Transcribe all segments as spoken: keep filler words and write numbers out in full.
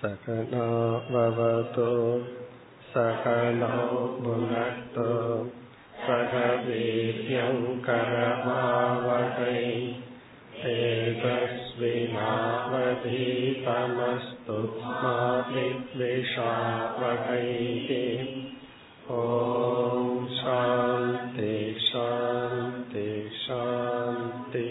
சகனோ பவது சகனோ புனக்து சக வீர்யம் கரவாவகை தேஜஸ்வினாவதீதமஸ்து மா வித்விஷாவகை. ஓம் சாந்தி சாந்தி சாந்தி.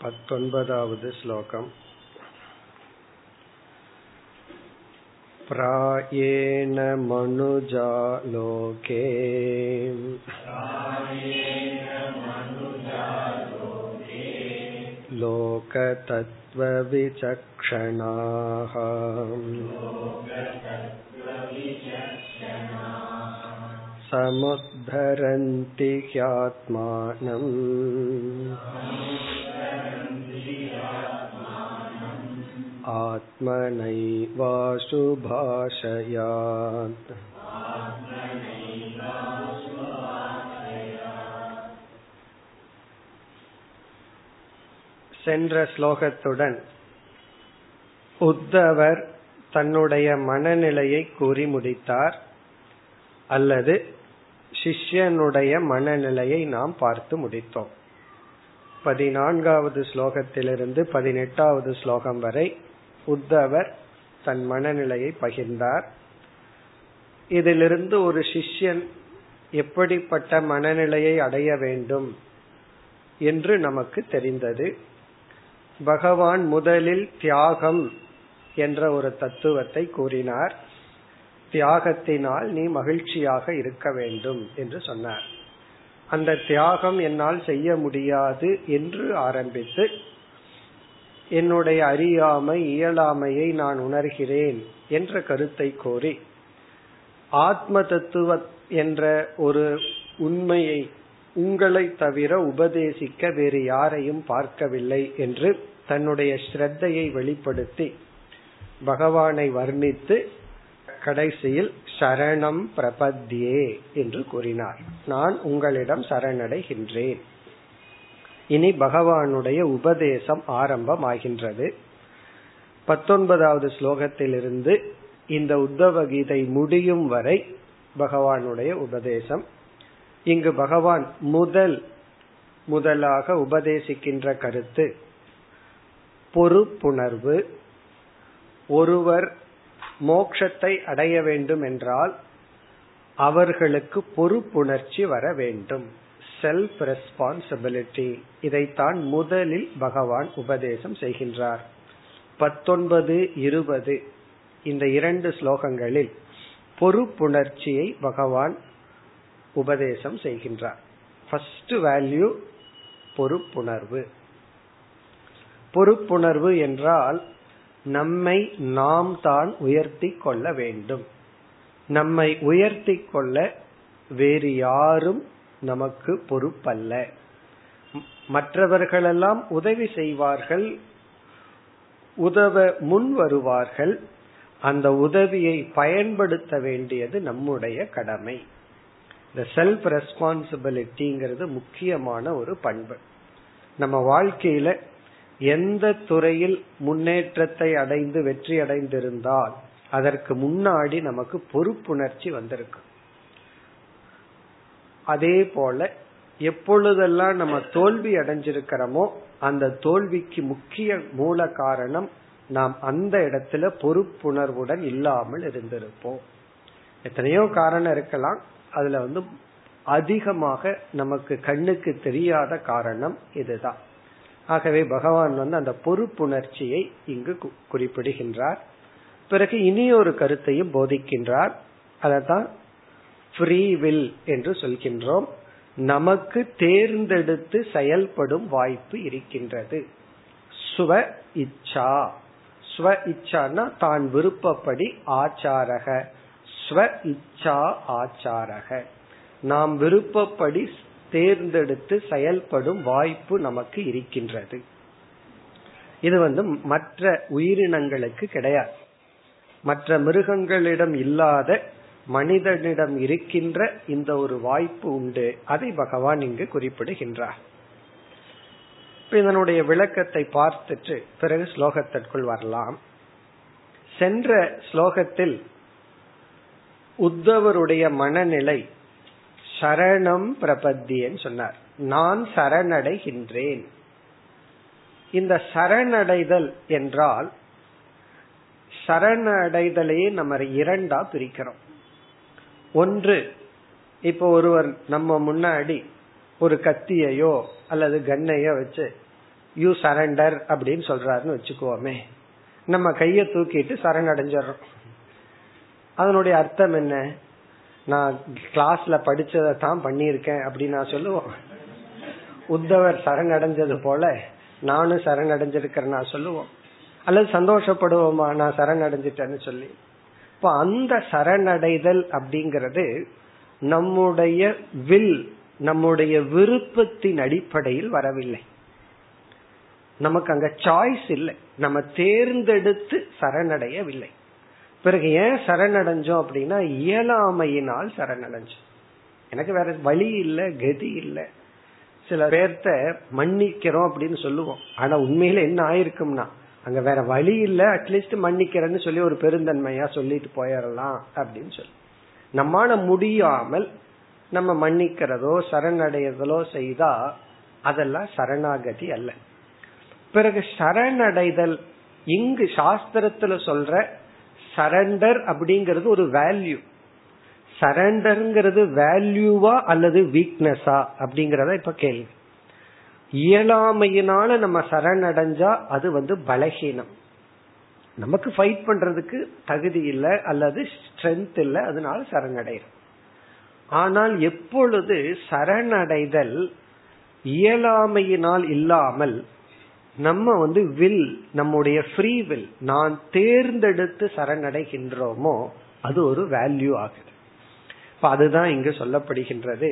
பத்தொன்பதாவது ஸ்லோகம். ப்ராயேன மனுஜா லோகே லோகதத்வ விசக்ஷணாஹ சமுத்பரந்தி ஹ்யாத்மானம் ஆத்மனைவாசு பாஷயாத். சென்ற ஸ்லோகத்துடன் உத்தவர் தன்னுடைய மனநிலையை கூறி முடித்தார், அல்லது சிஷ்யனுடைய மனநிலையை நாம் பார்த்து முடித்தோம். பதினான்காவது ஸ்லோகத்திலிருந்து பதினெட்டாவது ஸ்லோகம் வரை உத்தவர் தன் மனநிலையை பகிர்ந்தார். இதிலிருந்து ஒரு சிஷ்யன் எப்படிப்பட்ட மனநிலையை அடைய வேண்டும் என்று நமக்கு தெரிந்தது. பகவான் முதலில் தியாகம் என்ற ஒரு தத்துவத்தை கூறினார். தியாகத்தினால் நீ மகிழ்ச்சியாக இருக்க வேண்டும் என்று சொன்னார். அந்த தியாகம் என்னால் செய்ய முடியாது என்று ஆரம்பித்து, என்னுடைய அறியாமை இயலாமையை நான் உணர்கிறேன் என்ற கருத்தை கோரி, ஆத்ம தத்துவ என்ற ஒரு உண்மையை உங்களை தவிர உபதேசிக்க வேறு யாரையும் பார்க்கவில்லை என்று தன்னுடைய ஸ்ரத்தையை வெளிப்படுத்தி பகவானை வர்ணித்து, கடைசியில் சரணம் பிரபத்யே என்று கூறினார். நான் உங்களிடம் சரணடைகின்றேன். இனி பகவானுடைய உபதேசம் ஆரம்பமாகின்றது. பத்தொன்பதாவது ஸ்லோகத்திலிருந்து இந்த உத்தவ கீதை முடியும் வரை பகவானுடைய உபதேசம். இங்கு பகவான் முதல் முதலாக உபதேசிக்கின்ற கருத்து பொறுப்புணர்வு. ஒருவர் மோட்சத்தை அடைய வேண்டும் என்றால் அவர்களுக்கு பொறுப்புணர்ச்சி வர வேண்டும், செல்ஃப் ரெஸ்பான்சிபிலிட்டி. இதைத்தான் முதலில் பகவான் உபதேசம் செய்கின்றார். பத்தொன்பது இருபது இந்த இரண்டு ஸ்லோகங்களில் பொறுப்புணர்ச்சியை பகவான் உபதேசம் செய்கின்றார். ஃபர்ஸ்ட் வேல்யூ பொறுப்புணர்வு. பொறுப்புணர்வு என்றால் நம்மை நாம் தான் உயர்த்தி கொள்ள வேண்டும். நம்மை உயர்த்தி கொள்ள வேறு யாரும் நமக்கு பொறுப்பல்ல. மற்றவர்களெல்லாம் உதவி செய்வார்கள், உதவ முன் வருவார்கள். அந்த உதவியை பயன்படுத்த வேண்டியது நம்முடைய கடமை. இந்த செல்ஃப் ரெஸ்பான்சிபிலிட்டிங்கிறது முக்கியமான ஒரு பண்பு. நம்ம வாழ்க்கையில எந்த துறையில் முன்னேற்றத்தை அடைந்து வெற்றி அடைந்திருந்தால் அதற்கு முன்னாடி நமக்கு பொறுப்புணர்ச்சி வந்திருக்கு. அதே போல எப்பொழுதெல்லாம் நம்ம தோல்வி அடைஞ்சிருக்கிறோமோ அந்த தோல்விக்கு முக்கிய மூல காரணம் நாம் அந்த இடத்துல பொறுப்புணர்வுடன் இல்லாமல் இருந்திருப்போம். எத்தனையோ காரணம் இருக்கலாம், அதுல வந்து அதிகமாக நமக்கு கண்ணுக்கு தெரியாத காரணம் இதுதான். ஆகவே பகவான் வந்து அந்த பொறுப்புணர்ச்சியை இங்கு குறிப்பிடுகின்றார். பிறகு இனியொரு கருத்தையும் போதிக்கின்றார், அதைத்தான் ஃப்ரீ வில் என்று சொல்கின்றோம். நமக்கு தேர்ந்தெடுத்து செயல்படும் வாய்ப்பு இருக்கின்றது. ஸ்வ இச்சா, ஸ்வ இச்சான்னா தான் விருப்பப்படி ஆச்சாரக, ஸ்வ இச்சா ஆச்சாரக, நாம் விருப்பப்படி தேர்ந்தெடுத்து செயல்படும் வாய்ப்பு நமக்கு இருக்கின்றது. இது வந்து மற்ற உயிரினங்களுக்கு கிடையாது. மற்ற மிருகங்களிடம் இல்லாத மனிதனிடம் இருக்கின்ற இந்த ஒரு வாய்ப்பு உண்டு. அதை பகவான் இங்கு குறிப்பிடுகின்றார். இதனுடைய விளக்கத்தை பார்த்துட்டு பிறகு ஸ்லோகத்திற்குள் வரலாம். சென்ற ஸ்லோகத்தில் உத்தவருடைய மனநிலை சரணம் பிரபத்தியன்னு சொன்னார். நான் சரணடைகின்றேன். இந்த சரணடைதல் என்றால் சரணடைதலையே நம்ம இரண்டா பிரிக்கிறோம். ஒன்று, இப்போ ஒருவர் நம்ம முன்னாடி ஒரு கத்தியையோ அல்லது கண்ணையோ வச்சு யூ சரண்டர் அப்படின்னு சொல்றாருன்னு வச்சுக்கோமே, நம்ம கையை தூக்கிட்டு சரணடைஞ்சிடறோம். அதனுடைய அர்த்தம் என்ன? நான் கிளாஸ்ல படிச்சதை தான் பண்ணியிருக்கேன் அப்படின்னு நான் சொல்லுவோம். உத்தவர் சரணடைஞ்சது போல நானும் சரணடைஞ்சிருக்கிறேன் நான் சொல்லுவோம். அல்லது சந்தோஷப்படுவோமா, நான் சரணடைஞ்சிட்டேன்னு சொல்லி. இப்போ அந்த சரணடைதல் அப்படிங்கிறது நம்முடைய வில், நம்முடைய விருப்பத்தின் அடிப்படையில் வரவில்லை. நமக்கு அங்க சாய்ஸ் இல்லை, நம்ம தேர்ந்தெடுத்து சரணடையவில்லை. பிறகு ஏன் சரணடைஞ்சோம் அப்படின்னா இயலாமையினால் சரணடைஞ்சோம். எனக்கு வேற வழி இல்லை, கதி இல்லை. சில பேர்த்த மன்னிக்கிறோம் அப்படின்னு சொல்லுவோம், ஆனா உண்மையில என்ன ஆயிருக்கும்னா அங்க வேற வழி இல்ல, அட்லீஸ்ட் மன்னிக்கிறேன்னு சொல்லி ஒரு பெருந்தன்மையா சொல்லிட்டு போயிடலாம் அப்படின்னு சொல்லி நம்மால முடியாமல் நம்ம மன்னிக்கிறதோ சரணடைதலோ செய்தா அதெல்லாம் சரணாகதி அல்ல. பிறகு சரணடைதல் இங்கு சாஸ்திரத்துல சொல்ற சரண்டர் அப்படிங்கிறது ஒரு வேல்யூ. சரண்டர்ங்கிறது வேல்யூவா அல்லது வீக்னஸா அப்படிங்கறத இப்ப கேள்வி. இயலாமையினால நம்ம சரணடைஞ்சா அது வந்து பலகீனம், நமக்கு ஃபைட் பண்றதுக்கு தகுதி இல்லை அல்லது ஸ்ட்ரென்த் இல்லை, அதனால சரணடைறோம். ஆனால் எப்பொழுது சரணடைதல் இயலாமையினால் இல்லாமல் நம்ம வந்து வில், நம்முடைய ஃப்ரீ வில், நான் தேர்ந்தெடுத்து சரணடைகின்றோமோ அது ஒரு வேல்யூ ஆகுது. இப்ப அதுதான் இங்கு சொல்லப்படுகின்றது.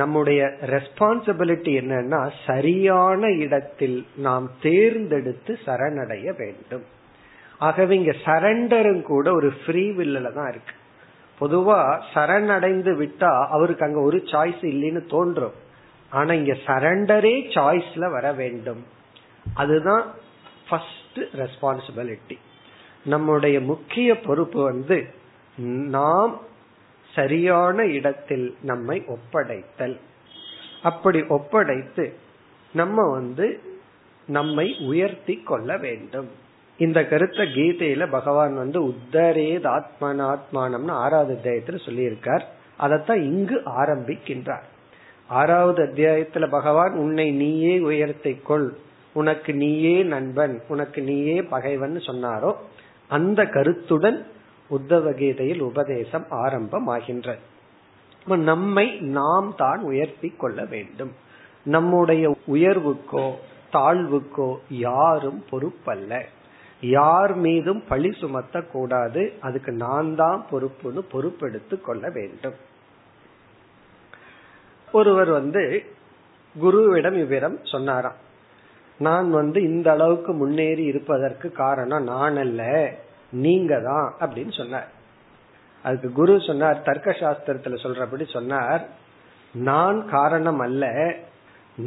நம்முடைய ரெஸ்பான்சிபிலிட்டி என்னன்னா சரியான இடத்தில் நாம் தேர்ந்தெடுத்து சரணடைய வேண்டும். ஆகவே இங்க சரண்டரும் கூட ஒரு ஃப்ரீ வில்ல தான் இருக்கு. பொதுவா சரணடைந்து விட்டா அவருக்கு அங்க ஒரு சாய்ஸ் இல்லைன்னு தோன்றும். ஆனா இங்க சரண்டரே சாய்ஸ்ல வர வேண்டும். அதுதான் ஃபர்ஸ்ட் ரெஸ்பான்சிபிலிட்டி. நம்முடைய முக்கிய பொறுப்பு வந்து நாம் சரியான இடத்தில் நம்மை ஒப்படைத்தல். அப்படி ஒப்படைத்து நம்ம வந்து நம்மை உயர்த்தி கொள்ள வேண்டும். இந்த கருத்தை கீதையில பகவான் வந்து உத்தரேத் ஆத்மனாத்மானம்னு ஆறாவது அத்தியாயத்துல சொல்லி இருக்கார். அதத்தான் இங்கு ஆரம்பிக்கின்றார். ஆறாவது அத்தியாயத்துல பகவான் உன்னை நீயே உயர்த்திக்கொள், உனக்கு நீயே நண்பன், உனக்கு நீயே பகைவன் சொன்னாரோ அந்த கருத்துடன் உத்தவ கீதையில் உபதேசம் ஆரம்பம் ஆகின்றது. நம்மை நாம் தான் உயர்த்தி கொள்ள வேண்டும். நம்முடைய உயர்வுக்கோ தாழ்வுக்கோ யாரும் பொறுப்பல்ல. யார் மீதும் பழி சுமத்த கூடாது, அதுக்கு நான் தான் பொறுப்புன்னு பொறுப்பெடுத்து கொள்ள வேண்டும். ஒருவர் வந்து குருவிடம் இவ்விடம் சொன்னாராம், நான் வந்து இந்த அளவுக்கு முன்னேறி இருப்பதற்கு காரணம் நான் அல்ல, நீங்க தான் அப்படின்னு சொன்னார். அதுக்கு குரு சொன்னார், தர்க்க சாஸ்திரத்துல சொல்றபடி சொன்னார், நான் காரணம் அல்ல,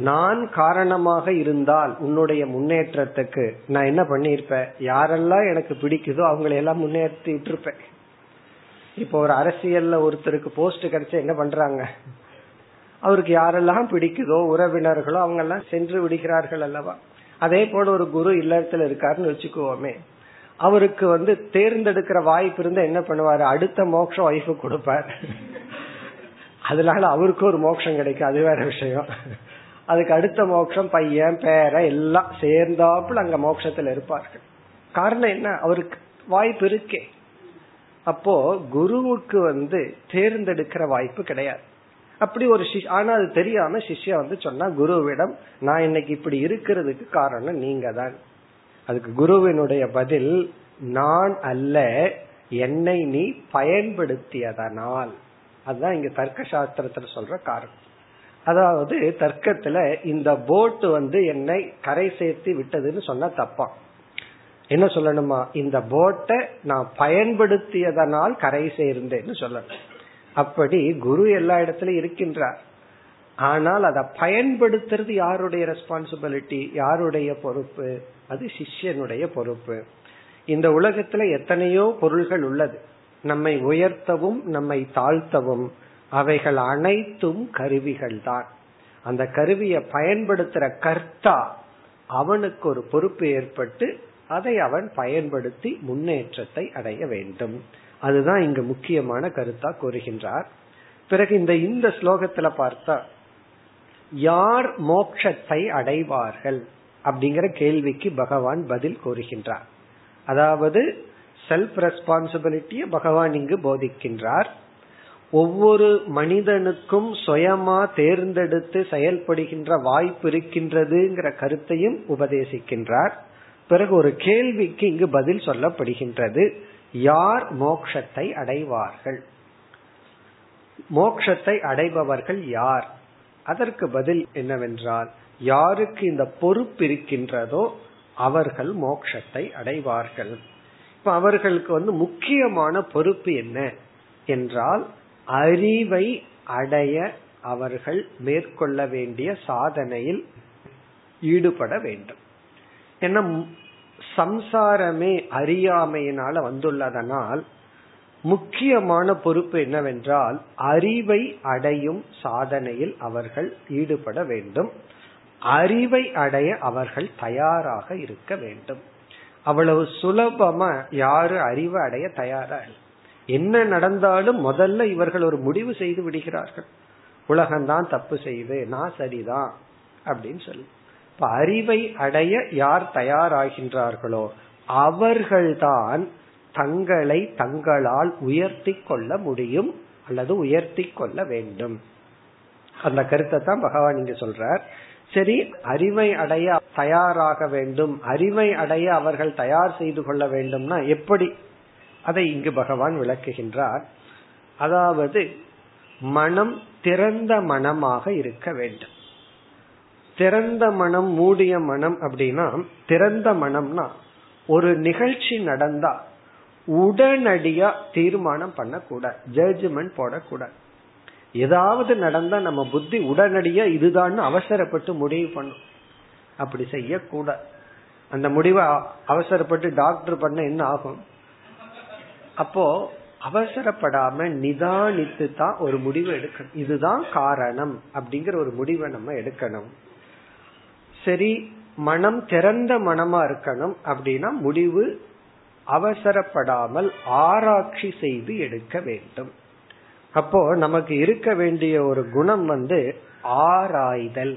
நான் காரணமாக இருந்தால் உன்னுடைய முன்னேற்றத்துக்கு நான் என்ன பண்ணிருப்பேன், யாரெல்லாம் எனக்கு பிடிக்குதோ அவங்களை எல்லாம் முன்னேற்றிட்டு இருப்பேன். இப்போ ஒரு அரசியல்ல ஒருத்தருக்கு போஸ்ட் கிடைச்சா என்ன பண்றாங்க, அவருக்கு யாரெல்லாம் பிடிக்குதோ உறவினர்களோ அவங்க எல்லாம் சென்று விடுகிறார்கள் அல்லவா. அதே போல ஒரு குரு இல்லத்துல இருக்காருன்னு வச்சுக்குவோமே, அவருக்கு வந்து தேர்ந்தெடுக்கிற வாய்ப்பு இருந்தா என்ன பண்ணுவாரு, அடுத்த மோட்சம் வைஃபு கொடுப்பார். அதனால அவருக்கு ஒரு மோட்சம் கிடைக்கும், அது வேற விஷயம். அதுக்கு அடுத்த மோட்சம் பையன் பேர எல்லாம் சேர்ந்தாப்புல அங்க மோட்சத்துல இருப்பார்கள். காரணம் என்ன, அவருக்கு வாய்ப்பு இருக்கே. அப்போ குருவுக்கு வந்து தேர்ந்தெடுக்கிற வாய்ப்பு கிடையாது. அப்படி ஒரு சிஷ் ஆனா அது தெரியாம சிஷ்யா வந்து சொன்னா குருவிடம், நான் இன்னைக்கு இப்படி இருக்கிறதுக்கு காரணம் நீங்க தான். அதுக்கு குருவினுடைய பதில், நான் அல்ல, என்னை நீ பயன்படுத்தியதனால். அதுதான் இங்க தர்க்க சாஸ்திரத்துல சொல்ற காரணம். அதாவது தர்க்கத்துல இந்த போட் வந்து என்னை கரை சேர்த்து விட்டதுன்னு சொன்னா தப்பா, என்ன சொல்லணுமா, இந்த போட்டை நான் பயன்படுத்தியதனால் கரை சேர்ந்தேன்னு சொல்லணும். அப்படி குரு எல்லா இடத்துலயும் இருக்கின்றார், ஆனால் அதை பயன்படுத்துறது யாருடைய ரெஸ்பான்சிபிலிட்டி, யாருடைய பொறுப்பு? அது சிஷ்யனுடைய பொறுப்பு. இந்த உலகத்துல எத்தனையோ பொருள்கள் உள்ளது, நம்மை உயர்த்தவும் நம்மை தாழ்த்தவும். அவைகள் அனைத்தும் கருவிகள் தான். அந்த கருவியை பயன்படுத்துற கர்த்தா, அவனுக்கு ஒரு பொறுப்பு ஏற்பட்டு அதை அவன் பயன்படுத்தி முன்னேற்றத்தை அடைய வேண்டும். அதுதான் இங்கு முக்கியமான கருத்தா கூறுகின்றார். பிறகு இந்த இந்த ஸ்லோகத்துல பார்த்தா யார் மோட்சத்தை அடைவார்கள் அப்படிங்கிற கேள்விக்கு பகவான் பதில் கூறுகின்றார். அதாவது செல்ஃப் ரெஸ்பான்சிபிலிட்டியை பகவான் இங்கு போதிக்கின்றார். ஒவ்வொரு மனிதனுக்கும் சுயமா தேர்ந்தெடுத்து செயல்படுகின்ற வாய்ப்பு இருக்கின்றதுங்கிற கருத்தையும் உபதேசிக்கின்றார். பிறகு ஒரு கேள்விக்கு இங்கு பதில் சொல்லப்படுகின்றது, யார் மோட்சத்தை அடைவார்கள், மோட்சத்தை அடைபவர்கள் யார்? அதற்கு பதில் என்னவென்றால், யாருக்கு இந்த பொறுப்பு இருக்கின்றதோ அவர்கள் மோட்சத்தை அடைவார்கள். இப்ப அவர்களுக்கு வந்து முக்கியமான பொறுப்பு என்ன என்றால், அறிவை அடைய அவர்கள் மேற்கொள்ள வேண்டிய சாதனையில் ஈடுபட வேண்டும். என்ன சம்சாரமே அறியாமையினால வந்துள்ளதனால் முக்கியமான பொறுப்பு என்னவென்றால், அறிவை அடையும் சாதனையில் அவர்கள் ஈடுபட வேண்டும். அறிவை அடைய அவர்கள் தயாராக இருக்க வேண்டும். அவ்வளவு சுலபமா யாரு அறிவை அடைய தயாரா இல்லை. என்ன நடந்தாலும் முதல்ல இவர்கள் ஒரு முடிவு செய்து விடுகிறார்கள், உலகம்தான் தப்பு செய்து, நான் சரிதான் அப்படின்னு சொல்லி. இப்ப அறிவை அடைய யார் தயாராகின்றார்களோ அவர்கள்தான் தங்களை தங்களால் உயர்த்தி கொள்ள முடியும் அல்லது உயர்த்தி கொள்ள வேண்டும். அந்த கருத்தை தான் பகவான் இங்க சொல்றார். சரி, அறிவை அடைய தயாராக வேண்டும், அறிவை அடைய அவர்கள் தயார் செய்து கொள்ள வேண்டும்னா எப்படி? அதை இங்கு பகவான் விளக்குகின்றார். அதாவது மனம் திறந்த மனமாக இருக்க வேண்டும். திறந்த மனம், மூடிய மனம் அப்படின்னா, திறந்த மனம்னா ஒரு நிகழ்ச்சி நடந்தா உடனடியா தீர்மானம் பண்ணக்கூடாது, ஜட்ஜ்மெண்ட் போடக்கூடாது. ஏதாவது நடந்தா நம்ம புத்தி உடனடியா இதுதான் அவசரப்பட்டு முடிவு பண்ணும், அப்படி செய்யக்கூடாது. அந்த முடிவை அவசரப்பட்டு டாக்டர் பண்ண என்ன ஆகும்? அப்போ அவசரப்படாம நிதானித்து தான் ஒரு முடிவு எடுக்கணும். இதுதான் காரணம் அப்படிங்கிற ஒரு முடிவை நம்ம எடுக்கணும். சரி, மனம் திறந்த மனமா இருக்கணும் அப்படின்னா முடிவு அவசரப்படாமல் ஆராய்ச்சி செய்து எடுக்க வேண்டும். அப்போ நமக்கு இருக்க வேண்டிய ஒரு குணம் வந்து ஆராய்தல்.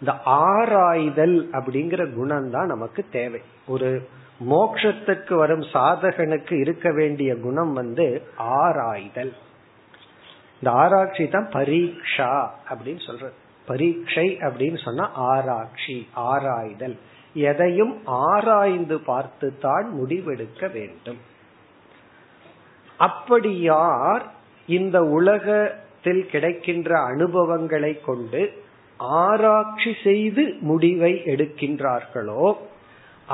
இந்த ஆராய்தல் அப்படிங்கிற குணம் தான் நமக்கு தேவை. ஒரு மோட்சத்துக்கு வரும் சாதகனுக்கு இருக்க வேண்டிய குணம் வந்து ஆராய்தல். இந்த ஆராய்ச்சி தான் பரீட்சா அப்படின்னு சொல்றது. பரீட்சை அப்படின்னு சொன்னா ஆராய்ச்சி, ஆராய்தல். எதையும் ஆராய்ந்து பார்த்து தான் முடிவெடுக்க வேண்டும். அப்படி யார் இந்த உலகத்தில் கிடைக்கின்ற அனுபவங்களை கொண்டு ஆராய்ச்சி செய்து முடிவை எடுக்கின்றார்களோ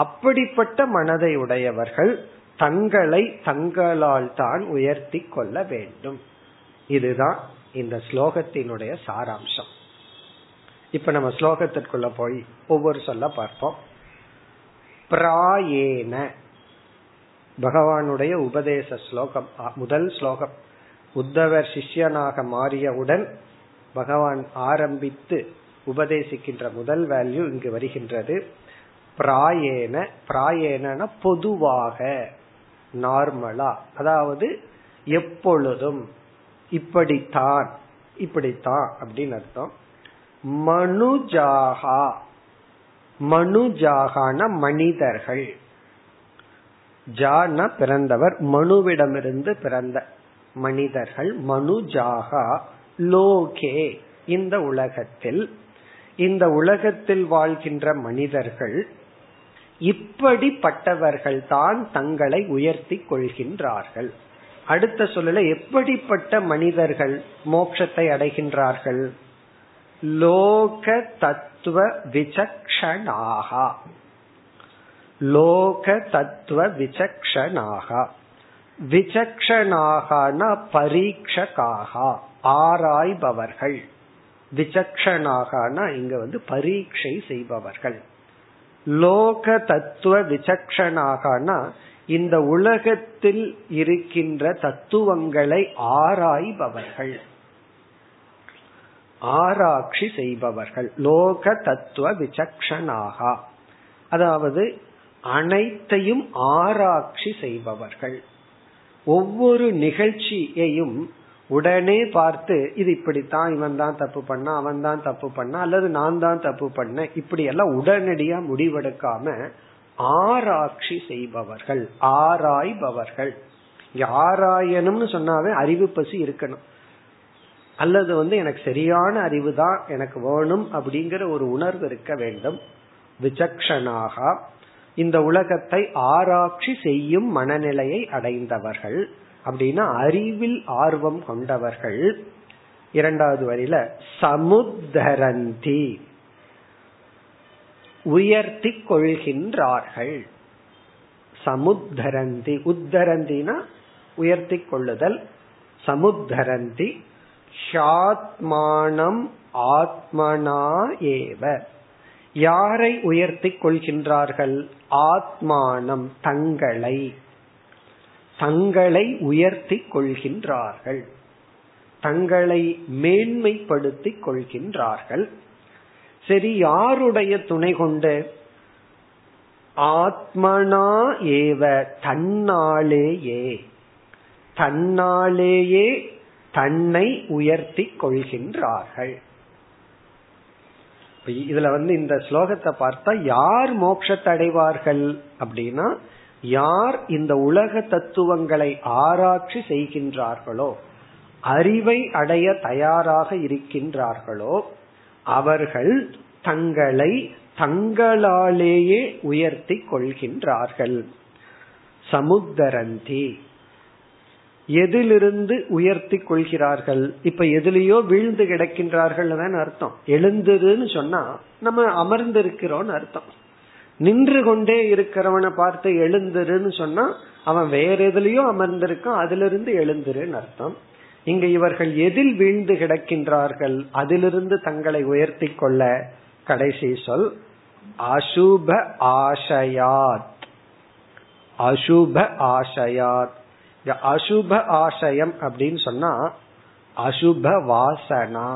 அப்படிப்பட்ட மனதை உடையவர்கள் தங்களை தங்களால் தான் உயர்த்தி கொள்ள வேண்டும். இதுதான் இந்த ஸ்லோகத்தினுடைய சாராம்சம். இப்ப நம்ம ஸ்லோகத்திற்குள்ள போய் ஒவ்வொரு சொல்ல பார்ப்போம். பிராயேன, பகவானுடைய உபதேச ஸ்லோகம், முதல் ஸ்லோகம். உத்தவர் சிஷ்யனாக மாறியவுடன் பகவான் ஆரம்பித்து உபதேசிக்கின்ற முதல் வேல்யூ இங்கு வருகின்றது. பிராயேன, பிராயேன பொதுவாக, நார்மலா, அதாவது எப்பொழுதும் இப்படித்தான் இப்படித்தான் அப்படின்னு அர்த்தம். மனுஜாகா, மனுஜாகான மனிதர்கள், ஜான பிறந்தவர், மனுவிடமிருந்து பிறந்த மனிதர்கள், மனுஜாகா லோகே இந்த உலகத்தில், இந்த உலகத்தில் வாழ்கின்ற மனிதர்கள் இப்படிப்பட்டவர்கள் தான் தங்களை உயர்த்தி கொள்கின்றார்கள். அடுத்த சொல்லல எப்படிப்பட்ட மனிதர்கள் மோட்சத்தை அடைகின்றார்கள்? லோக தத்துவ விசக்ஷனாகா, லோக தத்துவ விசக்ஷனாகா. விசக்ஷனாகனா பரீட்சகாகா, ஆராய்பவர்கள். விசக்ஷனாகனா இங்க வந்து பரீட்சை செய்பவர்கள். லோக தத்துவ விசக்ஷனாகனா இந்த உலகத்தில் இருக்கின்ற தத்துவங்களை ஆராய்பவர்கள், ஆராய்ச்சி செய்பவர்கள். லோக தத்துவ விசக்ஷனாகா அதாவது அனைத்தையும் ஆராய்ச்சி செய்பவர்கள். ஒவ்வொரு நிகழ்ச்சியையும் உடனே பார்த்து இது இப்படித்தான், இவன் தான் தப்பு பண்ண, அவன் தான் தப்பு பண்ண, அல்லது நான் தான் தப்பு பண்ண, இப்படி எல்லாம் உடனடியா முடிவெடுக்காம ஆராய்ச்சி செய்பவர்கள், ஆராய்பவர்கள். இங்க ஆராயணும்னு சொன்னாவே அறிவு பசி இருக்கணும், அல்லது வந்து எனக்கு சரியான அறிவு தான் எனக்கு வேணும் அப்படிங்கிற ஒரு உணர்வு இருக்க வேண்டும். விசக்ஷனாக இந்த உலகத்தை ஆராய்ச்சி செய்யும் மனநிலையை அடைந்தவர்கள் அப்படின்னா அறிவில் ஆர்வம் கொண்டவர்கள். இரண்டாவது வரியில சமுத்தரந்தி உயர்த்தி கொள்கின்றார்கள். சமுத்தரந்தி, உத்தரந்தினா உயர்த்தி கொள்ளுதல். சமுத்தரந்தி ஷாத்மானம் ஆத்மனா ஏவ, யாரை உயர்த்தி கொள்கின்றார்கள்? ஆத்மானம், தங்களை, தங்களை உயர்த்தி கொள்கின்றார்கள், தங்களை மேன்மைப்படுத்தி கொள்கின்றார்கள். சரி, யாருடைய துணை கொண்டு? ஆத்மனா ஏவ, தன்னாலேயே, தன்னாலேயே தன்னை உயர்த்தி கொள்கின்றார்கள். இதுல வந்து இந்த ஸ்லோகத்தை பார்த்தா யார் மோட்சத்தை அடைவார்கள் அப்படின்னா யார் இந்த உலக தத்துவங்களை ஆராய்ச்சி செய்கின்றார்களோ, அறிவை அடைய தயாராக இருக்கின்றார்களோ அவர்கள் தங்களை தங்களாலேயே உயர்த்தி கொள்கின்றார்கள். சமுத்தரந்தி, எதிலிருந்து உயர்த்தி கொள்கிறார்கள்? இப்ப எதிலேயோ வீழ்ந்து கிடக்கின்றார்கள் தான் அர்த்தம். எழுந்துருன்னு சொன்னா நம்ம அமர்ந்து இருக்கிறோம்னு அர்த்தம். நின்று கொண்டே இருக்கிறவனை பார்த்து எழுந்துருன்னு சொன்னா அவன் வேற எதுலயோ அமர்ந்திருக்கான், அதிலிருந்து எழுந்துருன்னு அர்த்தம். இங்க இவர்கள் எதில் வீழ்ந்து கிடக்கின்றார்கள், அதிலிருந்து தங்களை உயர்த்தி கொள்ள கடைசி சொல் அசுப ஆசையாத். அசுப ஆசையாத், அசுப ஆசயம் அப்படின்னு சொன்னா அசுப வாசனா,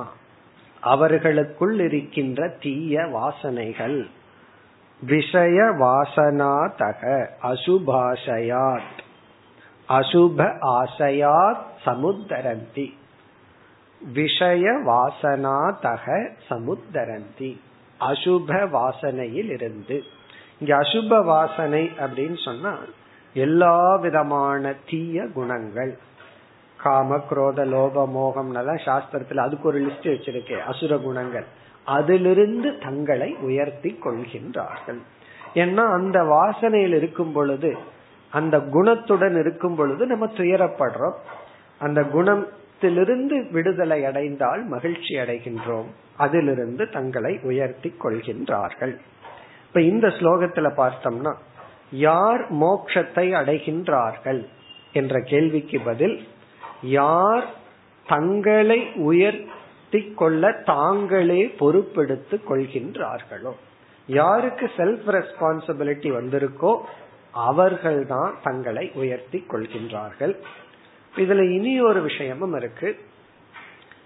அவர்களுக்குள் இருக்கின்ற தீய வாசனைகள். விஷய வாசனா தக அசுபாசயாத், அசுப ஆசயாத் சமுத்தரந்தி, விஷய வாசனா தக சமுத்தரந்தி, அசுப வாசனையில் இருந்து. இங்க அசுப வாசனை அப்படின்னு சொன்னா எல்லா விதமான தீய குணங்கள், காம குரோத லோப மோகம்னால சாஸ்திரத்துல அதுக்கு ஒரு லிஸ்ட் வச்சிருக்கேன், அசுர குணங்கள். அதிலிருந்து தங்களை உயர்த்தி கொள்கின்றார்கள். ஏன்னா அந்த வாசனையில் இருக்கும் பொழுது, அந்த குணத்துடன் இருக்கும் பொழுது நம்ம துயரப்படுறோம். அந்த குணத்திலிருந்து விடுதலை அடைந்தால் மகிழ்ச்சி அடைகின்றோம். அதிலிருந்து தங்களை உயர்த்தி கொள்கின்றார்கள். இப்ப இந்த ஸ்லோகத்துல பார்த்தோம்னா யார் மோட்சத்தை அடைகின்றார்கள் என்ற கேள்விக்கு பதில் யார் தங்களை உயர்த்தி கொள்ள தாங்களே பொறுப்பெடுத்து கொள்கின்றார்களோ, யாருக்கு செல்ஃப் ரெஸ்பான்சிபிலிட்டி வந்திருக்கோ அவர்கள்தான் தங்களை உயர்த்தி கொள்கின்றார்கள். இதுல இனி ஒரு விஷயமும் இருக்கு.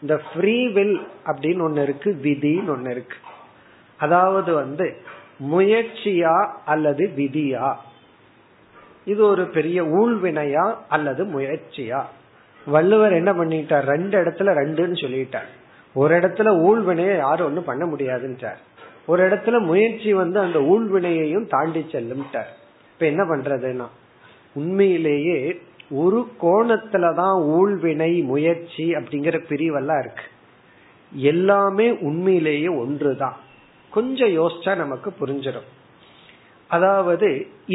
இந்த ஃப்ரீ வில் அப்படின்னு ஒன்னு இருக்கு, விதின்னு ஒன்னு இருக்கு. அதாவது வந்து முயற்சியா அல்லது விதியா, இது ஒரு பெரிய ஊழ்வினையா அல்லது முயற்சியா? வள்ளுவர் என்ன பண்ணிட்டார், ரெண்டு இடத்துல ரெண்டுன்னு சொல்லிட்டார். ஒரு இடத்துல ஊழ்வினைய யாரும் ஒன்னும் பண்ண முடியாதுன்றார், ஒரு இடத்துல முயற்சி வந்து அந்த ஊழ்வினையையும் தாண்டி செல்லும்ட்டார். இப்ப என்ன பண்றதுன்னா உண்மையிலேயே ஒரு கோணத்துலதான் ஊழ்வினை முயற்சி அப்படிங்கிற பிரிவெல்லாம் இருக்கு. எல்லாமே உண்மையிலேயே ஒன்றுதான். கொஞ்சம் யோசிச்சா நமக்கு புரிஞ்சிடும். அதாவது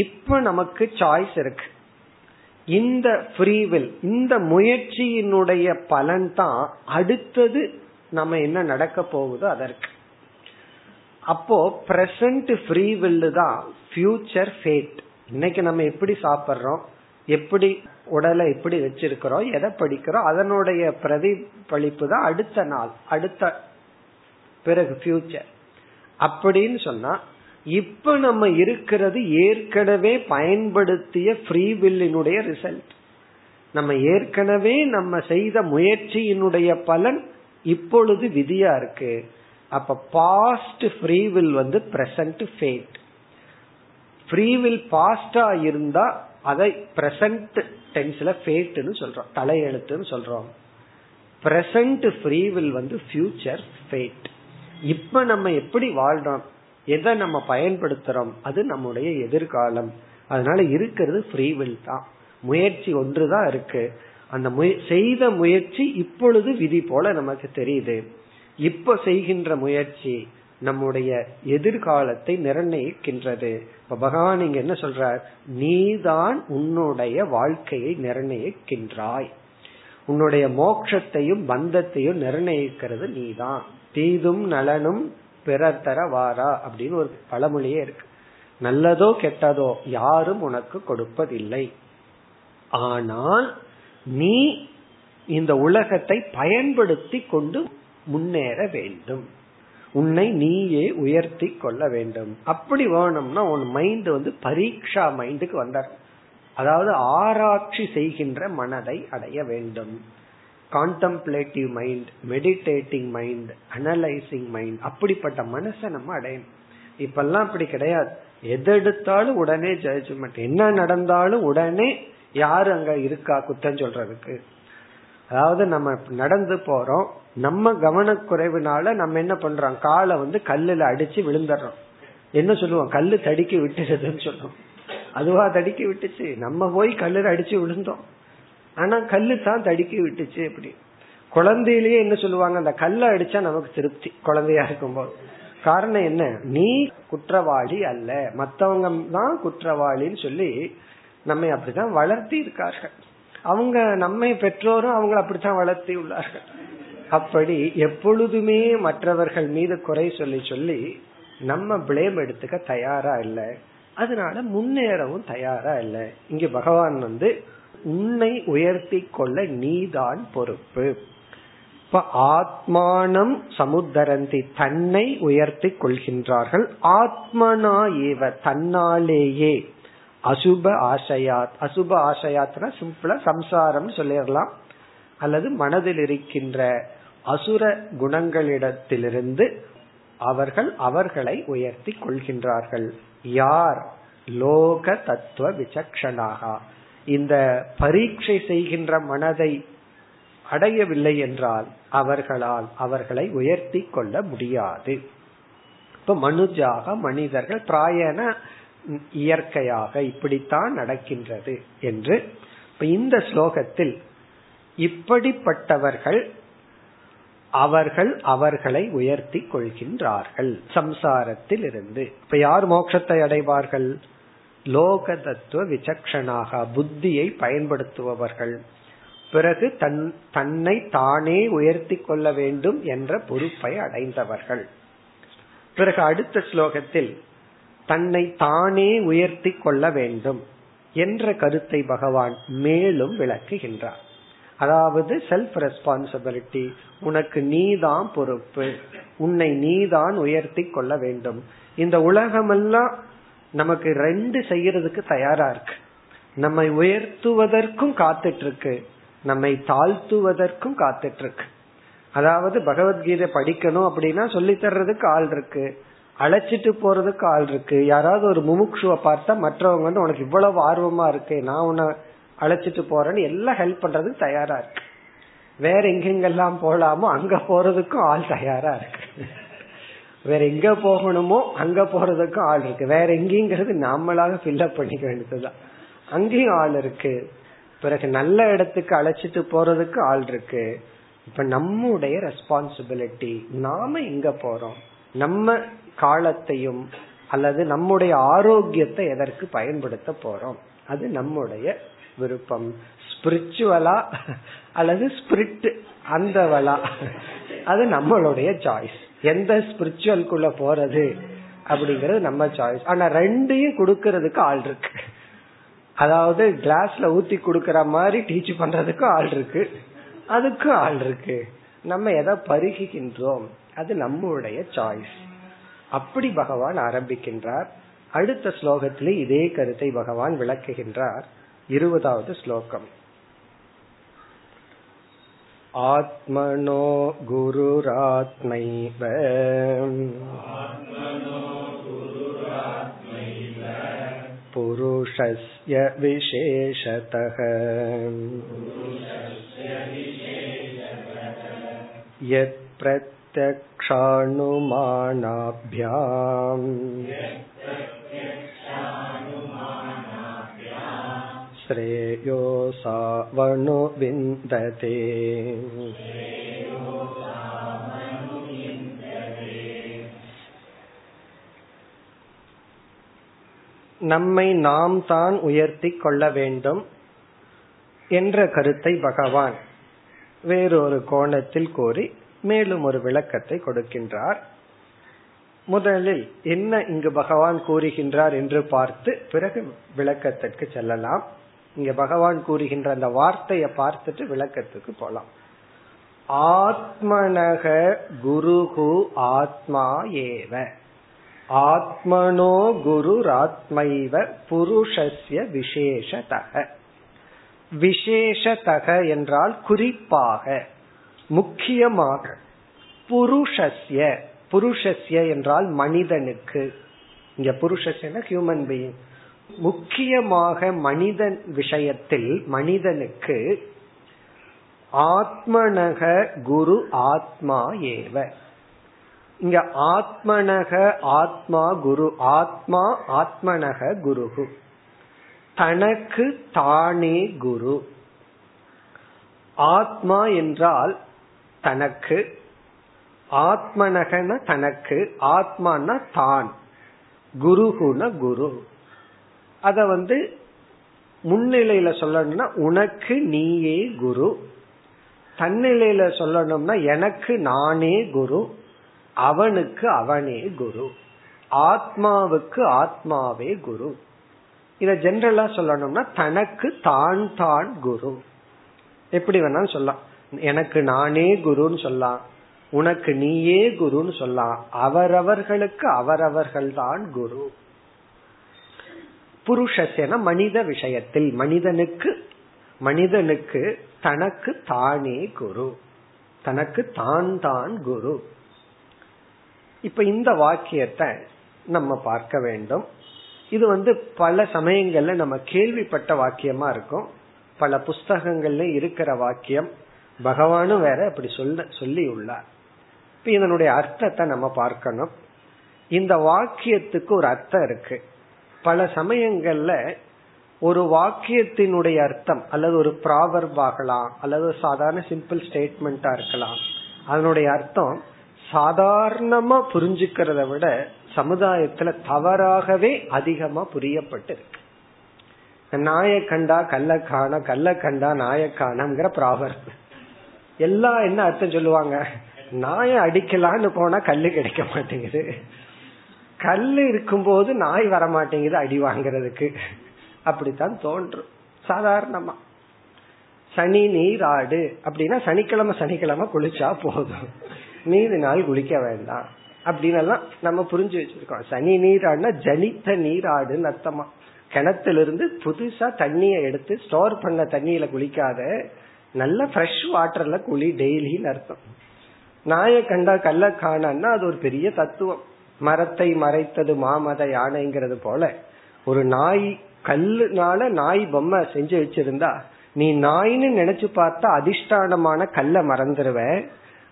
இப்ப நமக்கு சாய்ஸ் இருக்கு. இந்த ஃப்ரீவில், இந்த முயற்சியினுடைய பலன் தான் அடுத்தது நம்ம என்ன நடக்க போகுதோ அதற்கு. அப்போ பிரசன்ட் ஃப்ரீவில் தான் ஃபியூச்சர் ஃபேட். இன்னைக்கு நம்ம எப்படி சாப்பிட்றோம், எப்படி உடலை எப்படி வச்சிருக்கிறோம், எதை படிக்கிறோம், அதனுடைய பிரதிபலிப்பு தான் அடுத்த நாள், அடுத்த பிறகு ஃபியூச்சர் அப்படின்னு சொன்னா இப்ப நம்ம இருக்கிறது ஏற்கனவே பயன்படுத்திய ஃப்ரீ வில்லினுடைய ரிசல்ட். நம்ம ஏற்கனவே நம்ம செய்த முயற்சியினுடைய பலன் இப்பொழுது விதியா இருக்கு. அப்ப பாஸ்ட் ஃப்ரீ வில் வந்து பிரசன்ட் ஃபேட். ஃப்ரீ வில் பாஸ்டா இருந்தா அதை பிரசன்ட் டென்ஸ்ல ஃபேட்னு சொல்றோம், தலையெழுத்துன்னு சொல்றோம். பிரசன்ட் ஃப்ரீ வில் வந்து ஃபியூச்சர் ஃபேட். இப்ப நம்ம எப்படி வாழ்றோம், எதை நம்ம பயன்படுத்துறோம், அது நம்முடைய எதிர்காலம். அதனால இருக்கிறது ஃப்ரீ வில் தான். முயற்சி ஒன்றுதான் இருக்கு, அந்த செய்த முயற்சி இப்பொழுது விதி போல நமக்கு தெரியுது. இப்ப செய்கின்ற முயற்சி நம்முடைய எதிர்காலத்தை நிர்ணயிக்கின்றது. இப்ப பகவான் இங்க என்ன சொல்றார், நீதான் உன்னுடைய வாழ்க்கையை நிர்ணயிக்கின்றாய், உன்னுடைய மோட்சத்தையும் பந்தத்தையும் நிர்ணயிக்கிறது நீதான். தீதும் நலனும் பிறர் தர வாரா அப்படின்னு ஒரு பழமொழியே இருக்கு. நல்லதோ கெட்டதோ யாரும் உனக்கு கொடுப்பதில்லை, ஆனால் நீ இந்த உலகத்தை பயன்படுத்தி கொண்டு முன்னேற வேண்டும், உன்னை நீயே உயர்த்தி கொள்ள வேண்டும். அப்படி வேணும்னா உன் மைண்ட் வந்து பரீட்சா மைண்டுக்கு வந்தார், அதாவது ஆராய்ச்சி செய்கின்ற மனதை அடைய வேண்டும். Contemplative mind, meditating mind, analysing mind, அப்படிப்பட்ட மனசை நம்ம அடையணும். இப்பெல்லாம் அப்படி கிடையாது, எது எடுத்தாலும் உடனே ஜட்ஜ்மெண்ட், என்ன நடந்தாலும் உடனே யாரு அங்க இருக்கா குத்தம் சொல்றதுக்கு. அதாவது நம்ம நடந்து போறோம், நம்ம கவனக்குறைவுனால நம்ம என்ன பண்றோம், காலை வந்து கல்லுல அடிச்சு விழுந்துடுறோம். என்ன சொல்லுவோம், கல்லு தடிக்கி விட்டுடுதுன்னு சொல்லுவோம். அதுவா தடிக்கி விட்டுச்சு, நம்ம போய் கல்லுல அடிச்சு விழுந்தோம், ஆனா கல்லு தான் தடுக்கி விட்டுச்சு. அப்படி குழந்தையிலேயே என்ன சொல்லுவாங்க, அந்த கல்ல அடிச்சா நமக்கு திருப்தி குழந்தையா இருக்கும்போது. காரணம் என்ன, நீ குற்றவாளி அல்ல, மத்தவங்க தான் குற்றவாளின்னு சொல்லி நம்ம அப்படித்தான் வளர்த்தி இருக்கார்கள். அவங்க நம்ம பெற்றோரும் அவங்களை அப்படித்தான் வளர்த்தி உள்ளார்கள். அப்படி எப்பொழுதுமே மற்றவர்கள் மீது குறை சொல்லி சொல்லி நம்ம பிளேம் எடுத்துக்க தயாரா இல்லை, அதனால முன்னேறவும் தயாரா இல்லை. இங்க பகவான் வந்து உன்னை உயர்த்தி கொள்ள நீதான் பொறுப்பு. இப்ப ஆத்மானம் சமுத்தரந்தி, தன்னை உயர்த்தி கொள்கின்றார்கள். ஆத்மனா ஏவ, தன்னாலேயே. அசுப ஆசையாத், அசுப ஆசையாத்னா சிம்பிளா சம்சாரம் சொல்லிடலாம், அல்லது மனதில் இருக்கின்ற அசுர குணங்களிடத்திலிருந்து அவர்கள் அவர்களை உயர்த்தி கொள்கின்றார்கள். யார், லோக தத்துவ விசக்ஷனாக. இந்த பரீட்சை செய்கின்ற மனதை அடையவில்லை என்றால் அவர்களால் அவர்களை உயர்த்தி கொள்ள முடியாது. இப்ப மனுஜாக மனிதர்கள் பிராயண இயற்கையாக இப்படித்தான் நடக்கின்றது என்று இப்ப இந்த ஸ்லோகத்தில் இப்படிப்பட்டவர்கள் அவர்கள் அவர்களை உயர்த்தி கொள்கின்றார்கள் சம்சாரத்தில் இருந்து. இப்ப யார் மோட்சத்தை அடைவார்கள், லோக தத்துவ விசக்ஷனாக, புத்தியை பயன்படுத்துபவர்கள். பிறகு தன் தன்னை தானே உயர்த்தி கொள்ள வேண்டும் என்ற பொறுப்பை அடைந்தவர்கள். பிறகு அடுத்த ஸ்லோகத்தில் தன்னை தானே உயர்த்தி கொள்ள வேண்டும் என்ற கருத்தை பகவான் மேலும் விளக்குகின்றார். அதாவது செல்ஃப் ரெஸ்பான்சிபிலிட்டி, உனக்கு நீதான் பொறுப்பு, உன்னை நீதான் உயர்த்தி கொள்ள வேண்டும். இந்த உலகமெல்லாம் நமக்கு ரெண்டு செய்யறதுக்கு தயாரா இருக்கு, நம்மை உயர்த்துவதற்கும் காத்துட்டு இருக்கு, நம்மை தாழ்த்துவதற்கும் காத்துட்டு இருக்கு. அதாவது பகவத்கீதை படிக்கணும் அப்படின்னா சொல்லி தர்றதுக்கு ஆள் இருக்கு, அழைச்சிட்டு போறதுக்கு ஆள் இருக்கு. யாராவது ஒரு முமுட்சுவை பார்த்தா மற்றவங்க வந்து உனக்கு இவ்வளவு ஆர்வமா இருக்கு, நான் உன்னை அழைச்சிட்டு போறேன்னு எல்லாம் ஹெல்ப் பண்றதுக்கு தயாரா இருக்கு. வேற எங்கெங்கெல்லாம் போலாமோ அங்க போறதுக்கும் ஆள் தயாரா இருக்கு, வேற எங்க போகணுமோ அங்க போறதுக்கும் ஆள் இருக்கு, வேற எங்கிறது நாமளாக ஃபில்அப் பண்ணிக்க வேண்டியதுதான், அங்கேயும் ஆள் இருக்கு. பிறகு நல்ல இடத்துக்கு அழைச்சிட்டு போறதுக்கு ஆள் இருக்கு. இப்ப நம்முடைய ரெஸ்பான்சிபிலிட்டி, நாம எங்க போறோம், நம்ம காலத்தையும் அல்லது நம்முடைய ஆரோக்கியத்தை எதற்கு பயன்படுத்த போறோம், அது நம்முடைய விருப்பம். ஸ்பிரிச்சுவலா அல்லது ஸ்பிரிட் அந்தவலா, அது நம்மளுடைய சாய்ஸ். எந்த ஸ்பிரிச்சுவல்குள்ள போறது அப்படிங்கறது நம்ம சாய்ஸ். ஆனா ரெண்டையும் கொடுக்கறதுக்கு ஆள் இருக்கு. அதாவது கிளாஸ்ல ஊத்தி கொடுக்கற மாதிரி டீச் பண்றதுக்கு ஆள் இருக்கு, அதுக்கு ஆள் இருக்கு. நம்ம எதை பருகின்றோம் அது நம்மளுடைய சாய்ஸ். அப்படி பகவான் ஆரம்பிக்கின்றார். அடுத்த ஸ்லோகத்திலே இதே கருத்தை பகவான் விளக்குகின்றார். இருபதாவது ஸ்லோகம். ஆத்மனோ குருராத்மைவ புருஷஸ்ய விசேஷதஹ யத் பிரத்யக்ஷானுமானாப்யாம் ஸ்ரேயோ சாவனு விந்ததே. நம்மை நாம் தான் உயர்த்தி கொள்ள வேண்டும் என்ற கருத்தை பகவான் வேறொரு கோணத்தில் கூறி மேலும் ஒரு விளக்கத்தை கொடுக்கின்றார். முதலில் என்ன இங்கு பகவான் கூறுகின்றார் என்று பார்த்து பிறகு விளக்கத்திற்கு செல்லலாம். இங்க பகவான் கூறுகின்ற அந்த வார்த்தையை பார்த்துட்டு விளக்கத்துக்கு போலாம். ஆத்மனக குருஹு ஆத்மா ஏவ ஆத்மனோ குருராத்மைவ புருஷஸ்ய விசேஷதஹ. விசேஷதஹ என்றால் குறிப்பாக, முக்கியமாக. புருஷஸ்ய, புருஷஸ்ய என்றால் மனிதனுக்கு. இங்க புருஷஸ்யனா ஹியூமன் பீயிங். முக்கியமாக மனிதன் விஷயத்தில் மனிதனுக்கு ஆத்மனக குரு ஆத்மா ஏவ. இங்க ஆத்மனக ஆத்மா குரு, ஆத்மா ஆத்மனக குரு, தனக்கு தானே குரு. ஆத்மா என்றால் தனக்கு, ஆத்மனகன தனக்கு, ஆத்மான தான், குருகுன குரு. அத வந்து முன்னிலையில சொல்லணும்னா உனக்கு நீயே குரு, தன்னிலையில சொல்லணும்னா எனக்கு நானே குரு, அவனுக்கு அவனே குரு, ஆத்மாவுக்கு ஆத்மாவே குரு. இத ஜெனரலா சொல்லணும்னா தனக்கு தான் தான் குரு. எப்படி வேணாலும் சொல்லலாம். எனக்கு நானே குருன்னு சொல்லலாம், உனக்கு நீயே குருன்னு சொல்லலாம். அவரவர்களுக்கு அவரவர்கள் தான் குரு. புருஷசேன மனித விஷயத்தில் மனிதனுக்கு, மனிதனுக்கு தனக்கு தானே குரு, தனக்கு தான் தான் குரு. இப்ப இந்த வாக்கியத்தை நம்ம பார்க்க வேண்டும். இது வந்து பல சமயங்கள்ல நம்ம கேள்விப்பட்ட வாக்கியமா இருக்கும், பல புஸ்தகங்கள்ல இருக்கிற வாக்கியம். பகவானும் வேற அப்படி சொல்ல சொல்லி உள்ளார். இப்ப இதனுடைய அர்த்தத்தை நம்ம பார்க்கணும். இந்த வாக்கியத்துக்கு ஒரு அர்த்தம் இருக்கு. பல சமயங்கள்ல ஒரு வாக்கியத்தினுடைய அர்த்தம், அல்லது ஒரு ப்ராவர்ப் ஆகலாம், அல்லது சாதாரண சிம்பிள் ஸ்டேட்மெண்டா இருக்கலாம், அதனுடைய அர்த்தம் சாதாரணமா புரிஞ்சுக்கிறத விட சமுதாயத்துல தவறாகவே அதிகமா புரியப்பட்டு இருக்கு. நாயக்கண்டா கல்லக்கான, கல்லக்கண்டா நாயக்கானங்கிற ப்ராவர்ப். எல்லாம் என்ன அர்த்தம் சொல்லுவாங்க, நாய அடிக்கலான்னு போனா கல்லு கிடைக்க மாட்டேங்குது, கல்லு இருக்கும்போது நாய் வரமாட்டேங்குது அடி வாங்கிறதுக்கு, அப்படித்தான் தோன்றும் சாதாரணமா. சனி நீராடு அப்படின்னா சனிக்கிழமை சனிக்கிழமை குளிச்சா போதும், நீதி நாள் குளிக்க வேண்டாம் அப்படின்னு எல்லாம் நம்ம புரிஞ்சு வச்சிருக்கோம். சனி நீராடுனா ஜனித்த நீராடுன்னு அர்த்தமா, கிணத்திலிருந்து புதுசா தண்ணிய எடுத்து ஸ்டோர் பண்ண தண்ணியில குளிக்காத, நல்ல ஃப்ரெஷ் வாட்டர்ல குளி டெய்லின்னு அர்த்தம். நாயை கண்டா கல்ல காணன்னா அது ஒரு பெரிய தத்துவம், மரத்தை மறைத்தது மாமத யானைங்கிறது போல. ஒரு நாய் கல்லுனால நாய் பொம்மை செஞ்சு வச்சிருந்தா நீ நாயின்னு நினைச்சு பார்த்தா அதிஷ்டானமான கல்லை மறந்துடுவ,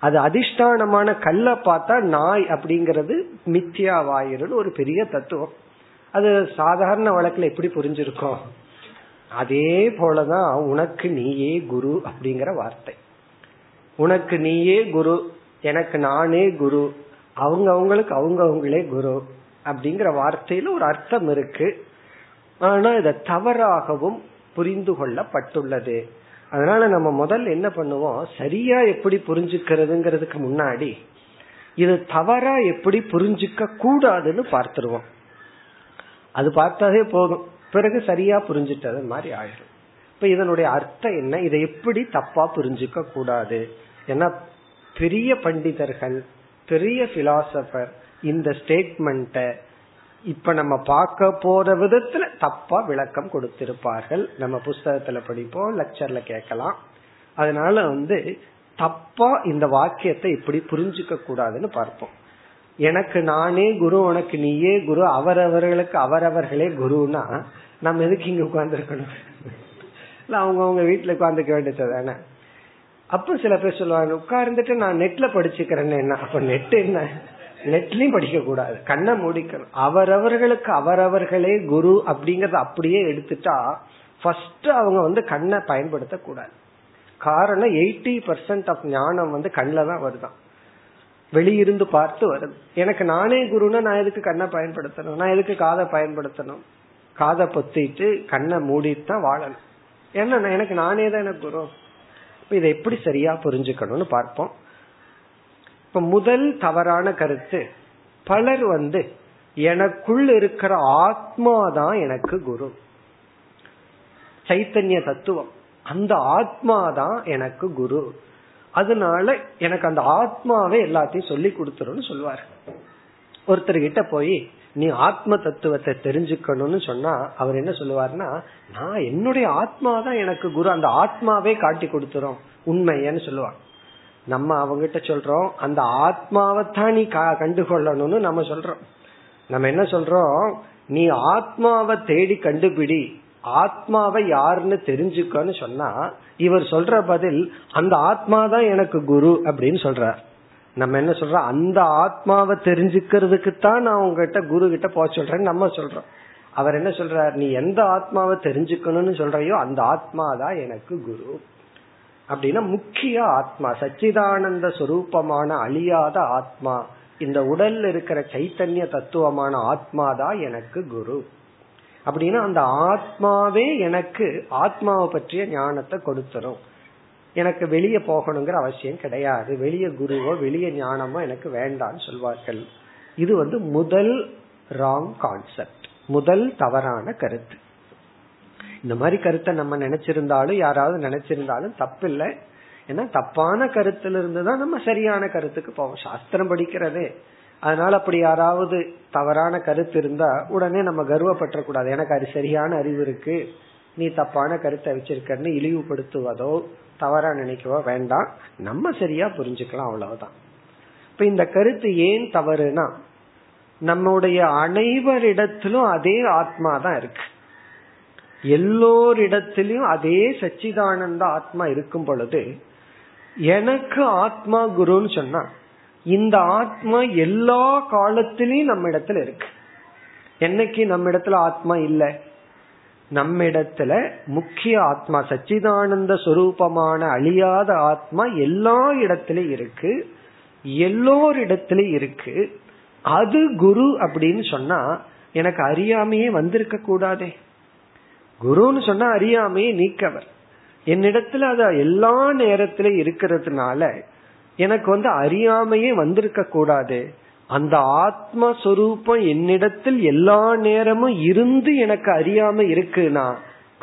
அது அதிஷ்டானமான கல்லை பார்த்தா நாய் அப்படிங்கறது மித்யாவாயிரன்னு ஒரு பெரிய தத்துவம். அது சாதாரண வழக்குல எப்படி புரிஞ்சிருக்கோம். அதே போலதான் உனக்கு நீயே குரு அப்படிங்கிற வார்த்தை. உனக்கு நீயே குரு, எனக்கு நானே குரு, அவங்க அவங்களுக்கு அவங்க அவங்களே குரு அப்படிங்கிற வார்த்தையில ஒரு அர்த்தம் இருக்கு. ஆனா இத தவறாகவும் புரிந்து கொள்ளப்பட்டுள்ளது. அதனால நம்ம முதல்ல என்ன பண்ணுவோம், சரியா எப்படி புரிஞ்சுக்கிறதுங்கிறதுக்கு முன்னாடி இது தவறா எப்படி புரிஞ்சுக்க கூடாதுன்னு பார்த்துருவோம். அது பார்த்தாலே போதும், பிறகு சரியா புரிஞ்சுட்டது மாதிரி ஆயிரும். இப்ப இதனுடைய அர்த்தம் என்ன, இதை எப்படி தப்பா புரிஞ்சுக்க கூடாது. ஏன்னா பெரிய பண்டிதர்கள், பெரிய பிலாசபர் இந்த ஸ்டேட்மெண்ட இப்ப நம்ம பார்க்க போற விதத்துல தப்பா விளக்கம் கொடுத்திருப்பார்கள். நம்ம புஸ்தகத்துல படிப்போம், லெக்சர்ல கேட்கலாம். அதனால வந்து தப்பா இந்த வாக்கியத்தை இப்படி புரிஞ்சுக்க கூடாதுன்னு பார்ப்போம். எனக்கு நானே குரு, உனக்கு நீயே குரு, அவரவர்களுக்கு அவரவர்களே குருன்னா நம்ம எதுக்கு இங்க உட்கார்ந்துருக்கணும், இல்ல அவங்க அவங்க வீட்டுல உட்கார்ந்துக்க வேண்டியதானே. அப்ப சில பேர் சொல்லுவாங்க, உட்கார்ந்துட்டு நான் நெட்ல படிச்சுக்கிறேன்னு. என்ன அப்ப நெட் என்ன? நெட்லயும் படிக்க கூடாது, கண்ணை மூடிக்கணும். அவரவர்களுக்கு அவரவர்களே குரு அப்படிங்கறத அப்படியே எடுத்துட்டா ஃபர்ஸ்ட் அவங்க வந்து கண்ணை பயன்படுத்த கூடாது. காரணம் எயிட்டி பர்சன்ட் ஆஃப் ஞானம் வந்து கண்ணில தான் வருதான், வெளியிருந்து பார்த்து வருது. எனக்கு நானே குருன்னா நான் எதுக்கு கண்ணை பயன்படுத்தணும், நான் எதுக்கு காதை பயன்படுத்தணும்? காதை பொத்திட்டு கண்ணை மூடிட்டு தான் வாழணும். ஏன்னா எனக்கு நானே தான் எனக்கு குரு. இதை எப்படி சரியா புரிஞ்சுக்கணும்னு பார்ப்போம். இப்ப முதல் தவறான கருத்து, பலர் வந்து எனக்குள் இருக்கிற ஆத்மாதான் எனக்கு குரு, சைத்தன்ய தத்துவம், அந்த ஆத்மாதான் எனக்கு குரு, அதனால எனக்கு அந்த ஆத்மாவே எல்லாத்தையும் சொல்லி கொடுத்துருன்னு சொல்லுவாரு. ஒருத்தர்கிட்ட போய் நீ ஆத்ம தத்துவத்தை தெரிஞ்சுக்கணும்னு சொன்னா அவர் என்ன சொல்லுவாருன்னா, நான் என்னுடைய ஆத்மாதான் எனக்கு குரு, அந்த ஆத்மாவே காட்டி கொடுத்துரும் உண்மையன்னு சொல்லுவாங்க. நம்ம அவங்கிட்ட சொல்றோம் அந்த ஆத்மாவத்தான் நீ கண்டுகொள்ளணும்னு நம்ம சொல்றோம். நம்ம என்ன சொல்றோம், நீ ஆத்மாவை தேடி கண்டுபிடி, ஆத்மாவை யாருன்னு தெரிஞ்சுக்கன்னு சொன்னா இவர் சொல்ற பதில் அந்த ஆத்மாதான் எனக்கு குரு அப்படின்னு சொல்றார். நம்ம என்ன சொல்றோம், அந்த ஆத்மாவை தெரிஞ்சுக்கிறதுக்கு தான் நான் உங்ககிட்ட குரு கிட்ட போக சொல்றேன்னு நம்ம சொல்றோம். அவர் என்ன சொல்றார், நீ எந்த ஆத்மாவை தெரிஞ்சுக்கணும்னு சொல்றையோ அந்த ஆத்மாதான் எனக்கு குரு அப்படின்னா முக்கிய ஆத்மா, சச்சிதானந்த சுரூபமான அழியாத ஆத்மா, இந்த உடல்ல இருக்கிற சைத்தன்ய தத்துவமான ஆத்மாதான் எனக்கு குரு அப்படின்னா அந்த ஆத்மாவே எனக்கு ஆத்மாவை பற்றிய ஞானத்தை கொடுத்துரும். எனக்கு வெளியே போகணுங்கிற அவசியம் கிடையாது, வெளியே குருவோ வெளியே ஞானமோ எனக்கு வேண்டான்னு சொல்வார்கள். இது வந்து முதல் ராங் கான்செப்ட், முதல் தவறான கருத்து. இந்த மாதிரி கருத்தை நம்ம நினைச்சிருந்தாலும் யாராவது நினைச்சிருந்தாலும் தப்பில்லை. ஏன்னா தப்பான கருத்துல இருந்துதான் நம்ம சரியான கருத்துக்கு போவோம், சாஸ்திரம் படிக்கிறதே. அதனால அப்படி யாராவது தவறான கருத்து இருந்தா உடனே நம்ம கர்வப்பற்ற கூடாது, எனக்கு அது சரியான அறிவு இருக்கு, நீ தப்பான கருத்தை வச்சிருக்கன்னு இழிவுபடுத்துவதோ தவறா நினைக்கவோ வேண்டாம், நம்ம சரியா புரிஞ்சுக்கலாம், அவ்வளவுதான். இப்ப இந்த கருத்து ஏன் தவறுனா, நம்முடைய அனைவரிடத்திலும் அதே ஆத்மா தான் இருக்கு, எல்லோரிடத்திலும் அதே சச்சிதானந்த ஆத்மா இருக்கும் பொழுது எனக்கு ஆத்மா குருன்னு சொன்னா இந்த ஆத்மா எல்லா காலத்திலயும் நம்ம இடத்துல இருக்கு. என்னைக்கு நம்ம இடத்துல ஆத்மா இல்லை? நம்ம இடத்துல முக்கிய ஆத்மா சச்சிதானந்த சுரூபமான அழியாத ஆத்மா எல்லா இடத்திலும் இருக்கு, எல்லோரிடத்திலும் இருக்கு. அது குரு அப்படின்னு சொன்னா எனக்கு அறியாமையே வந்திருக்க கூடாதே. குருன்னு சொன்னா அறியாமையே நீக்கவர். என்னிடத்துல அது எல்லா நேரத்திலும் இருக்கிறதுனால எனக்கு வந்து அறியாமையே வந்திருக்க கூடாது. அந்த ஆத்மஸ்வரூபம் என்னிடத்தில் எல்லா நேரமும் இருந்து எனக்கு அறியாம இருக்குன்னா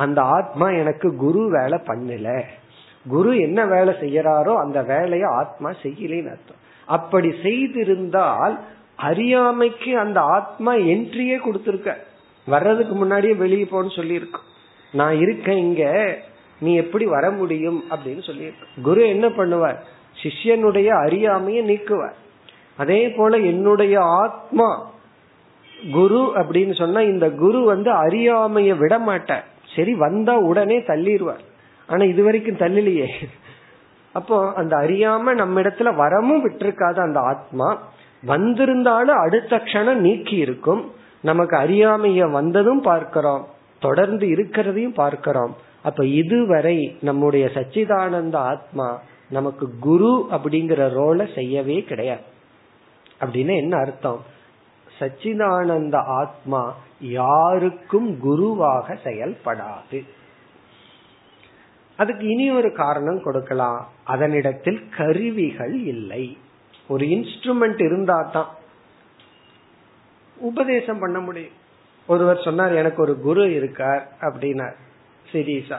அந்த ஆத்மா எனக்கு குரு வேலை பண்ணல. குரு என்ன வேலை செய்யறாரோ அந்த வேலையை ஆத்மா செய்யலன்னு அர்த்தம். அப்படி செய்திருந்தால் அறியாமைக்கு அந்த ஆத்மா என்ட்ரியே கொடுத்திருக்க, வர்றதுக்கு முன்னாடியே வெளியே போன்னு சொல்லியிருக்கோம். நான் இருக்கேன் இங்க, நீ எப்படி வர முடியும் அப்படின்னு சொல்லியிருக்க. குரு என்ன பண்ணுவார், சிஷ்யனுடைய அறியாமையை நீக்குவார். அதே போல என்னுடைய ஆத்மா குரு அப்படின்னு சொன்னா இந்த குரு வந்து அறியாமைய விட மாட்டார், சரி வந்தா உடனே தள்ளிடுவார். ஆனா இது வரைக்கும் தள்ளிலையே. அப்போ அந்த அறியாம நம்ம இடத்துல வரமும் விட்டுருக்காது, அந்த ஆத்மா வந்திருந்தாலும் அடுத்த கணம் நீக்கி இருக்கும். நமக்கு அறியாமைய வந்ததும் பார்க்கிறோம், தொடர்ந்து இருக்கிறதையும் பார்க்கிறோம். அப்ப இதுவரை நம்முடைய சச்சிதானந்த ஆத்மா நமக்கு குரு அப்படிங்கிற ரோலை செய்யவே கிடையாது. அப்படின்னு என்ன அர்த்தம், சச்சிதானந்த ஆத்மா யாருக்கும் குருவாக செயல்படாது. அதுக்கு இனி ஒரு காரணம் கொடுக்கலாம், அதனிடத்தில் கருவிகள் இல்லை. ஒரு இன்ஸ்ட்ருமெண்ட் இருந்தா தான் உபதேசம் பண்ண முடியும். ஒருவர் சொன்னார், எனக்கு ஒரு குரு இருக்கார் அப்படின்னார் சீரியஸா.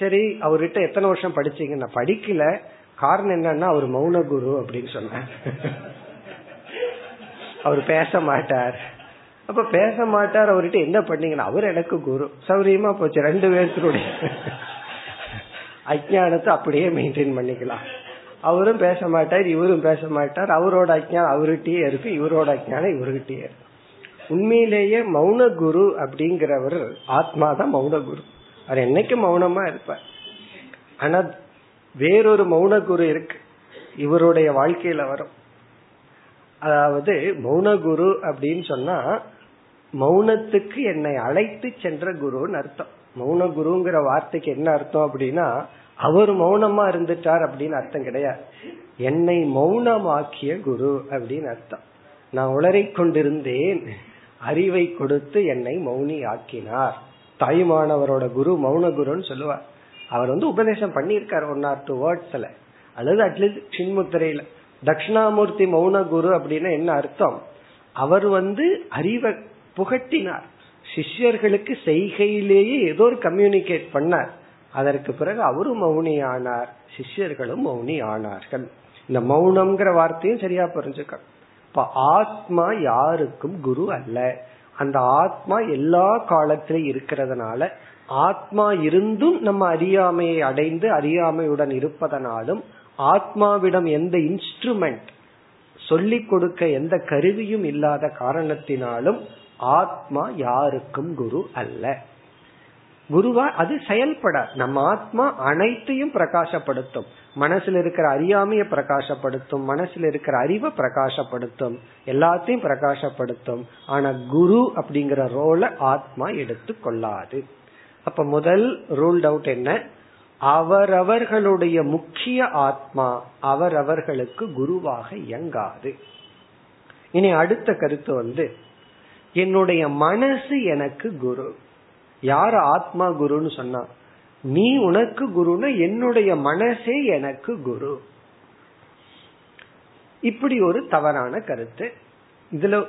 சரி, அவர்கிட்ட எத்தனை வருஷம் படிச்சீங்கன்னா? படிக்கல. காரணம் என்னன்னா அவர் மௌன குரு அப்படின்னு சொன்னார். அவர் பேச மாட்டார். அப்ப பேச மாட்டார், அவர்கிட்ட என்ன பண்ணீங்கன்னா அவர் எனக்கு குரு, சௌரியமா போச்சு, ரெண்டு பேருடைய அஜ்ஞானத்தை அப்படியே மெயின்டைன் பண்ணிக்கலாம். அவரும் பேச மாட்டார், இவரும் பேச மாட்டார், அவரோட அஜ்ஞானம் அவர்கிட்டயே இருக்கு, இவரோட அஜ்ஞானம் இவர்கிட்டயே இருக்கு. உண்மையிலேயே மௌன குரு அப்படிங்கிறவர் ஆத்மா தான் மௌன குரு. அவர் என்னைக்கு மௌனமா இருப்பார். ஆனா வேறொரு மௌன குரு இருக்கு, இவருடைய வாழ்க்கையில வரும். அதாவது மௌன குரு அப்படின்னு சொன்னா மௌனத்துக்கு என்னை அழைத்து சென்ற குருன்னு அர்த்தம். மௌன குருங்கிற வார்த்தைக்கு என்ன அர்த்தம் அப்படின்னா, அவர் மௌனமா இருந்துட்டார் அப்படின்னு அர்த்தம் கிடையாது, என்னை மௌனமாக்கிய குரு அப்படின்னு அர்த்தம். நான் உளறிக் கொண்டிருந்தேன், அறிவை கொடுத்து என்னை மௌனி ஆக்கினார். தாய்மானவரோட குரு மௌன குருன்னு சொல்லுவார். அவர் வந்து உபதேசம் பண்ணியிருக்காரு ஒன் ஆர் டூ வேர்ட்ஸ்ல, அல்லது அட்லீஸ்ட் சின்முத்திரையில. தட்சிணாமூர்த்தி மௌன குரு அப்படின்னா என்ன அர்த்தம், அவர் வந்து அறிவை புகட்டினார், சிஷ்யர்களுக்கு செய்கையிலேயே ஏதோ ஒரு கம்யூனிகேட் பண்ணார். அதற்கு பிறகு அவரும் மௌனி ஆனார், சிஷ்யர்களும் மௌனி ஆனார்கள். இந்த மௌனம்ங்கிற வார்த்தையும் சரியா புரிஞ்சுக்க. இப்ப ஆத்மா யாருக்கும் குரு அல்ல. அந்த ஆத்மா எல்லா காலத்திலும் இருக்கிறதுனால, ஆத்மா இருந்தும் நம்ம அறியாமையை அடைந்து அறியாமையுடன் இருப்பதனாலும், ஆத்மாவிடம் எந்த இன்ஸ்ட்ருமெண்ட் சொல்லிக் கொடுக்க எந்த கருவியும் இல்லாத காரணத்தினாலும் ஆத்மா யாருக்கும் குரு அல்ல. குருவா அது செயல்பட. நம்ம ஆத்மா அனைத்தையும் பிரகாசப்படுத்தும், மனசுல இருக்கிற அறியாமைய பிரகாசப்படுத்தும், மனசுல இருக்கிற அறிவை பிரகாசப்படுத்தும், எல்லாத்தையும் பிரகாசப்படுத்தும். ஆனா குரு அப்படிங்கிற ரோலை ஆத்மா எடுத்து கொள்ளாது. அப்ப முதல் ரூல் அவுட் என்ன, அவரவர்களுடைய முக்கிய ஆத்மா அவரவர்களுக்கு குருவாக இயங்காது. இனி அடுத்த கருத்து வந்து, என்னுடைய மனசு எனக்கு குரு. யார ஆத்மா குருன்னு சொன்னா, நீ உனக்கு குருன்னா என்னுடைய மனசே எனக்கு குரு. இப்படி ஒரு தவறான கருத்து. இதுல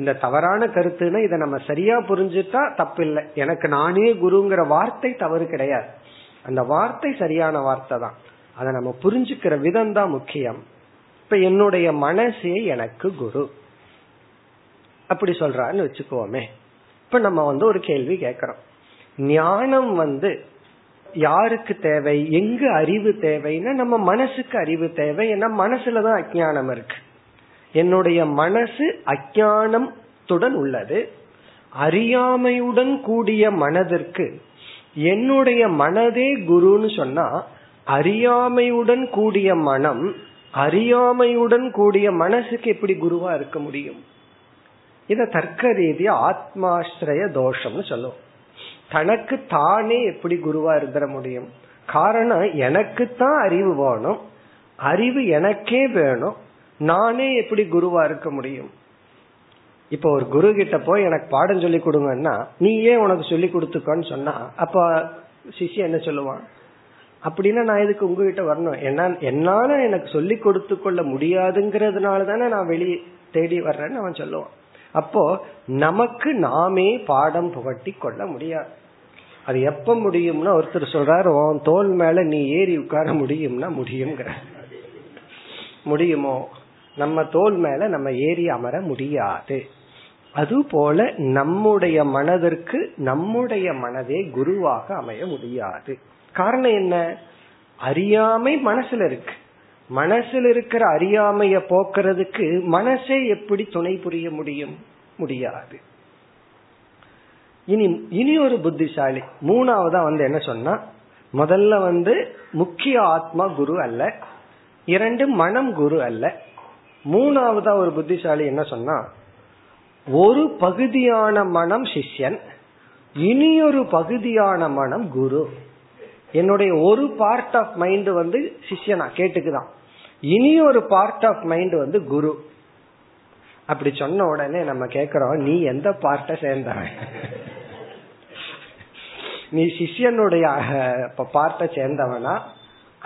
இந்த தவறான கருத்துன்னா இதை நம்ம சரியா புரிஞ்சுட்டா தப்பில்லை. எனக்கு நானே குருங்கிற வார்த்தை தவறு கிடையாது, அந்த வார்த்தை சரியான வார்த்தை தான், அதை நம்ம புரிஞ்சுக்கிற விதம் தான் முக்கியம். இப்ப என்னுடைய மனசே எனக்கு குரு அப்படி சொல்றான்னு வச்சுக்கோமே. இப்ப நம்ம வந்து ஒரு கேள்வி கேட்கிறோம், ஞானம் வந்து யாருக்கு தேவை, எங்கு அறிவு தேவைன்னா நம்ம மனசுக்கு அறிவு தேவை. ஏன்னா மனசுலதான் அஜ்ஞானம் இருக்கு. என்னுடைய மனசு அஜ்ஞானத்துடன் உள்ளது, அறியாமையுடன் கூடிய மனதிற்கு என்னுடைய மனதே குருன்னு சொன்னா, அறியாமையுடன் கூடிய மனம் அறியாமையுடன் கூடிய மனசுக்கு எப்படி குருவா இருக்க முடியும்? இத தர்க்க ரீதியா ஆத்மாஸ்ரய தோஷம்னு சொல்லுவோம். தனக்கு தானே எப்படி குருவா இருந்துட முடியும்? காரணம், எனக்குத்தான் அறிவு வேணும், அறிவு எனக்கே வேணும், நானே எப்படி குருவா இருக்க முடியும்? இப்ப ஒரு குரு கிட்ட போய் எனக்கு பாடம் சொல்லி கொடுங்கன்னா, நீ ஏன் உனக்கு சொல்லி கொடுத்துக்கன்னு சொன்னா, அப்ப சிஷ்ய என்ன சொல்லுவான்? அப்படின்னா நான் இதுக்கு உங்ககிட்ட வரணும், என்ன என்னால எனக்கு சொல்லி கொடுத்து கொள்ள முடியாதுங்கிறதுனால தானே நான் வெளியே தேடி வர்றேன்னு அவன் சொல்லுவான். அப்போ நமக்கு நாமே பாடம் புகட்டி கொள்ள முடியாது. அது எப்ப முடியும்னா, ஒருத்தர் சொல்றாரு, உன் தோல் மேல நீ ஏறி உட்கார முடியும்னா முடியுங்கிற முடியுமோ? நம்ம தோல் மேல நம்ம ஏறி அமர முடியாது. அதுபோல நம்முடைய மனதிற்கு நம்முடைய மனதே குருவாக அமைய முடியாது. காரணம் என்ன, அறியாமை மனசுல இருக்கு. மனசில் இருக்கிற அறியாமைய போக்குறதுக்கு மனசே எப்படி துணை புரிய முடியும்? முடியாது. இனி இனி ஒரு புத்திசாலி மூணாவதா வந்து என்ன சொன்னா, முதல்ல வந்து முக்கிய ஆத்மா குரு அல்ல, இரண்டு மனம் குரு அல்ல, மூணாவதா ஒரு புத்திசாலி என்ன சொன்னா, ஒரு பகுதியான மனம் சிஷ்யன், இனியொரு பகுதியான மனம் குரு. என்னுடைய ஒரு பார்ட் ஆஃப் மைண்ட் வந்து சிஷ்யனா கேட்டுக்குதான், இனி ஒரு பார்ட் ஆஃப் மைண்ட் வந்து குரு. அப்படி சொன்ன உடனே நம்ம கேக்குறோம், நீ எந்த பார்ட்ட சேர்ந்தவன்? நீ சிஷ்யனுடைய பார்ட்ட சேர்ந்தவனா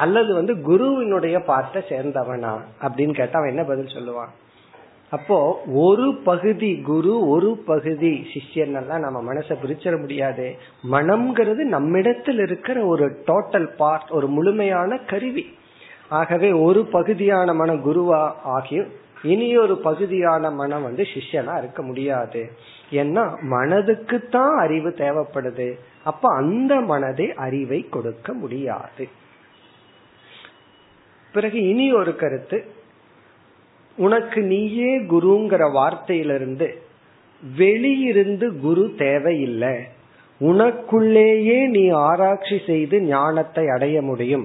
அல்லது வந்து குருவினுடைய பார்ட்ட சேர்ந்தவனா அப்படின்னு கேட்டா அவன் என்ன பதில் சொல்லுவான்? அப்போ ஒரு பகுதி குரு ஒரு பகுதி சிஷ்யன் எல்லாம் நம்ம மனசை பிரிச்சிட முடியாது. மனம்ங்கிறது நம்மிடத்தில் இருக்கிற ஒரு டோட்டல் பார்ட், ஒரு முழுமையான கருவி. ஆகவே ஒரு பகுதியான மன குருவா ஆகியும் இனி ஒரு பகுதியான மனம் வந்து சிஷ்யனா இருக்க முடியாது. ஏன்னா மனதுக்குத்தான் அறிவு தேவைப்படுது. அப்ப அந்த மனதை அறிவை கொடுக்க முடியாது. பிறகு இனி ஒரு கருத்து, உனக்கு நீயே குருங்கிற வார்த்தையிலிருந்து வெளியிருந்து குரு தேவையில்லை, உனக்குள்ளேயே நீ ஆராய்ச்சி செய்து ஞானத்தை அடைய முடியும்.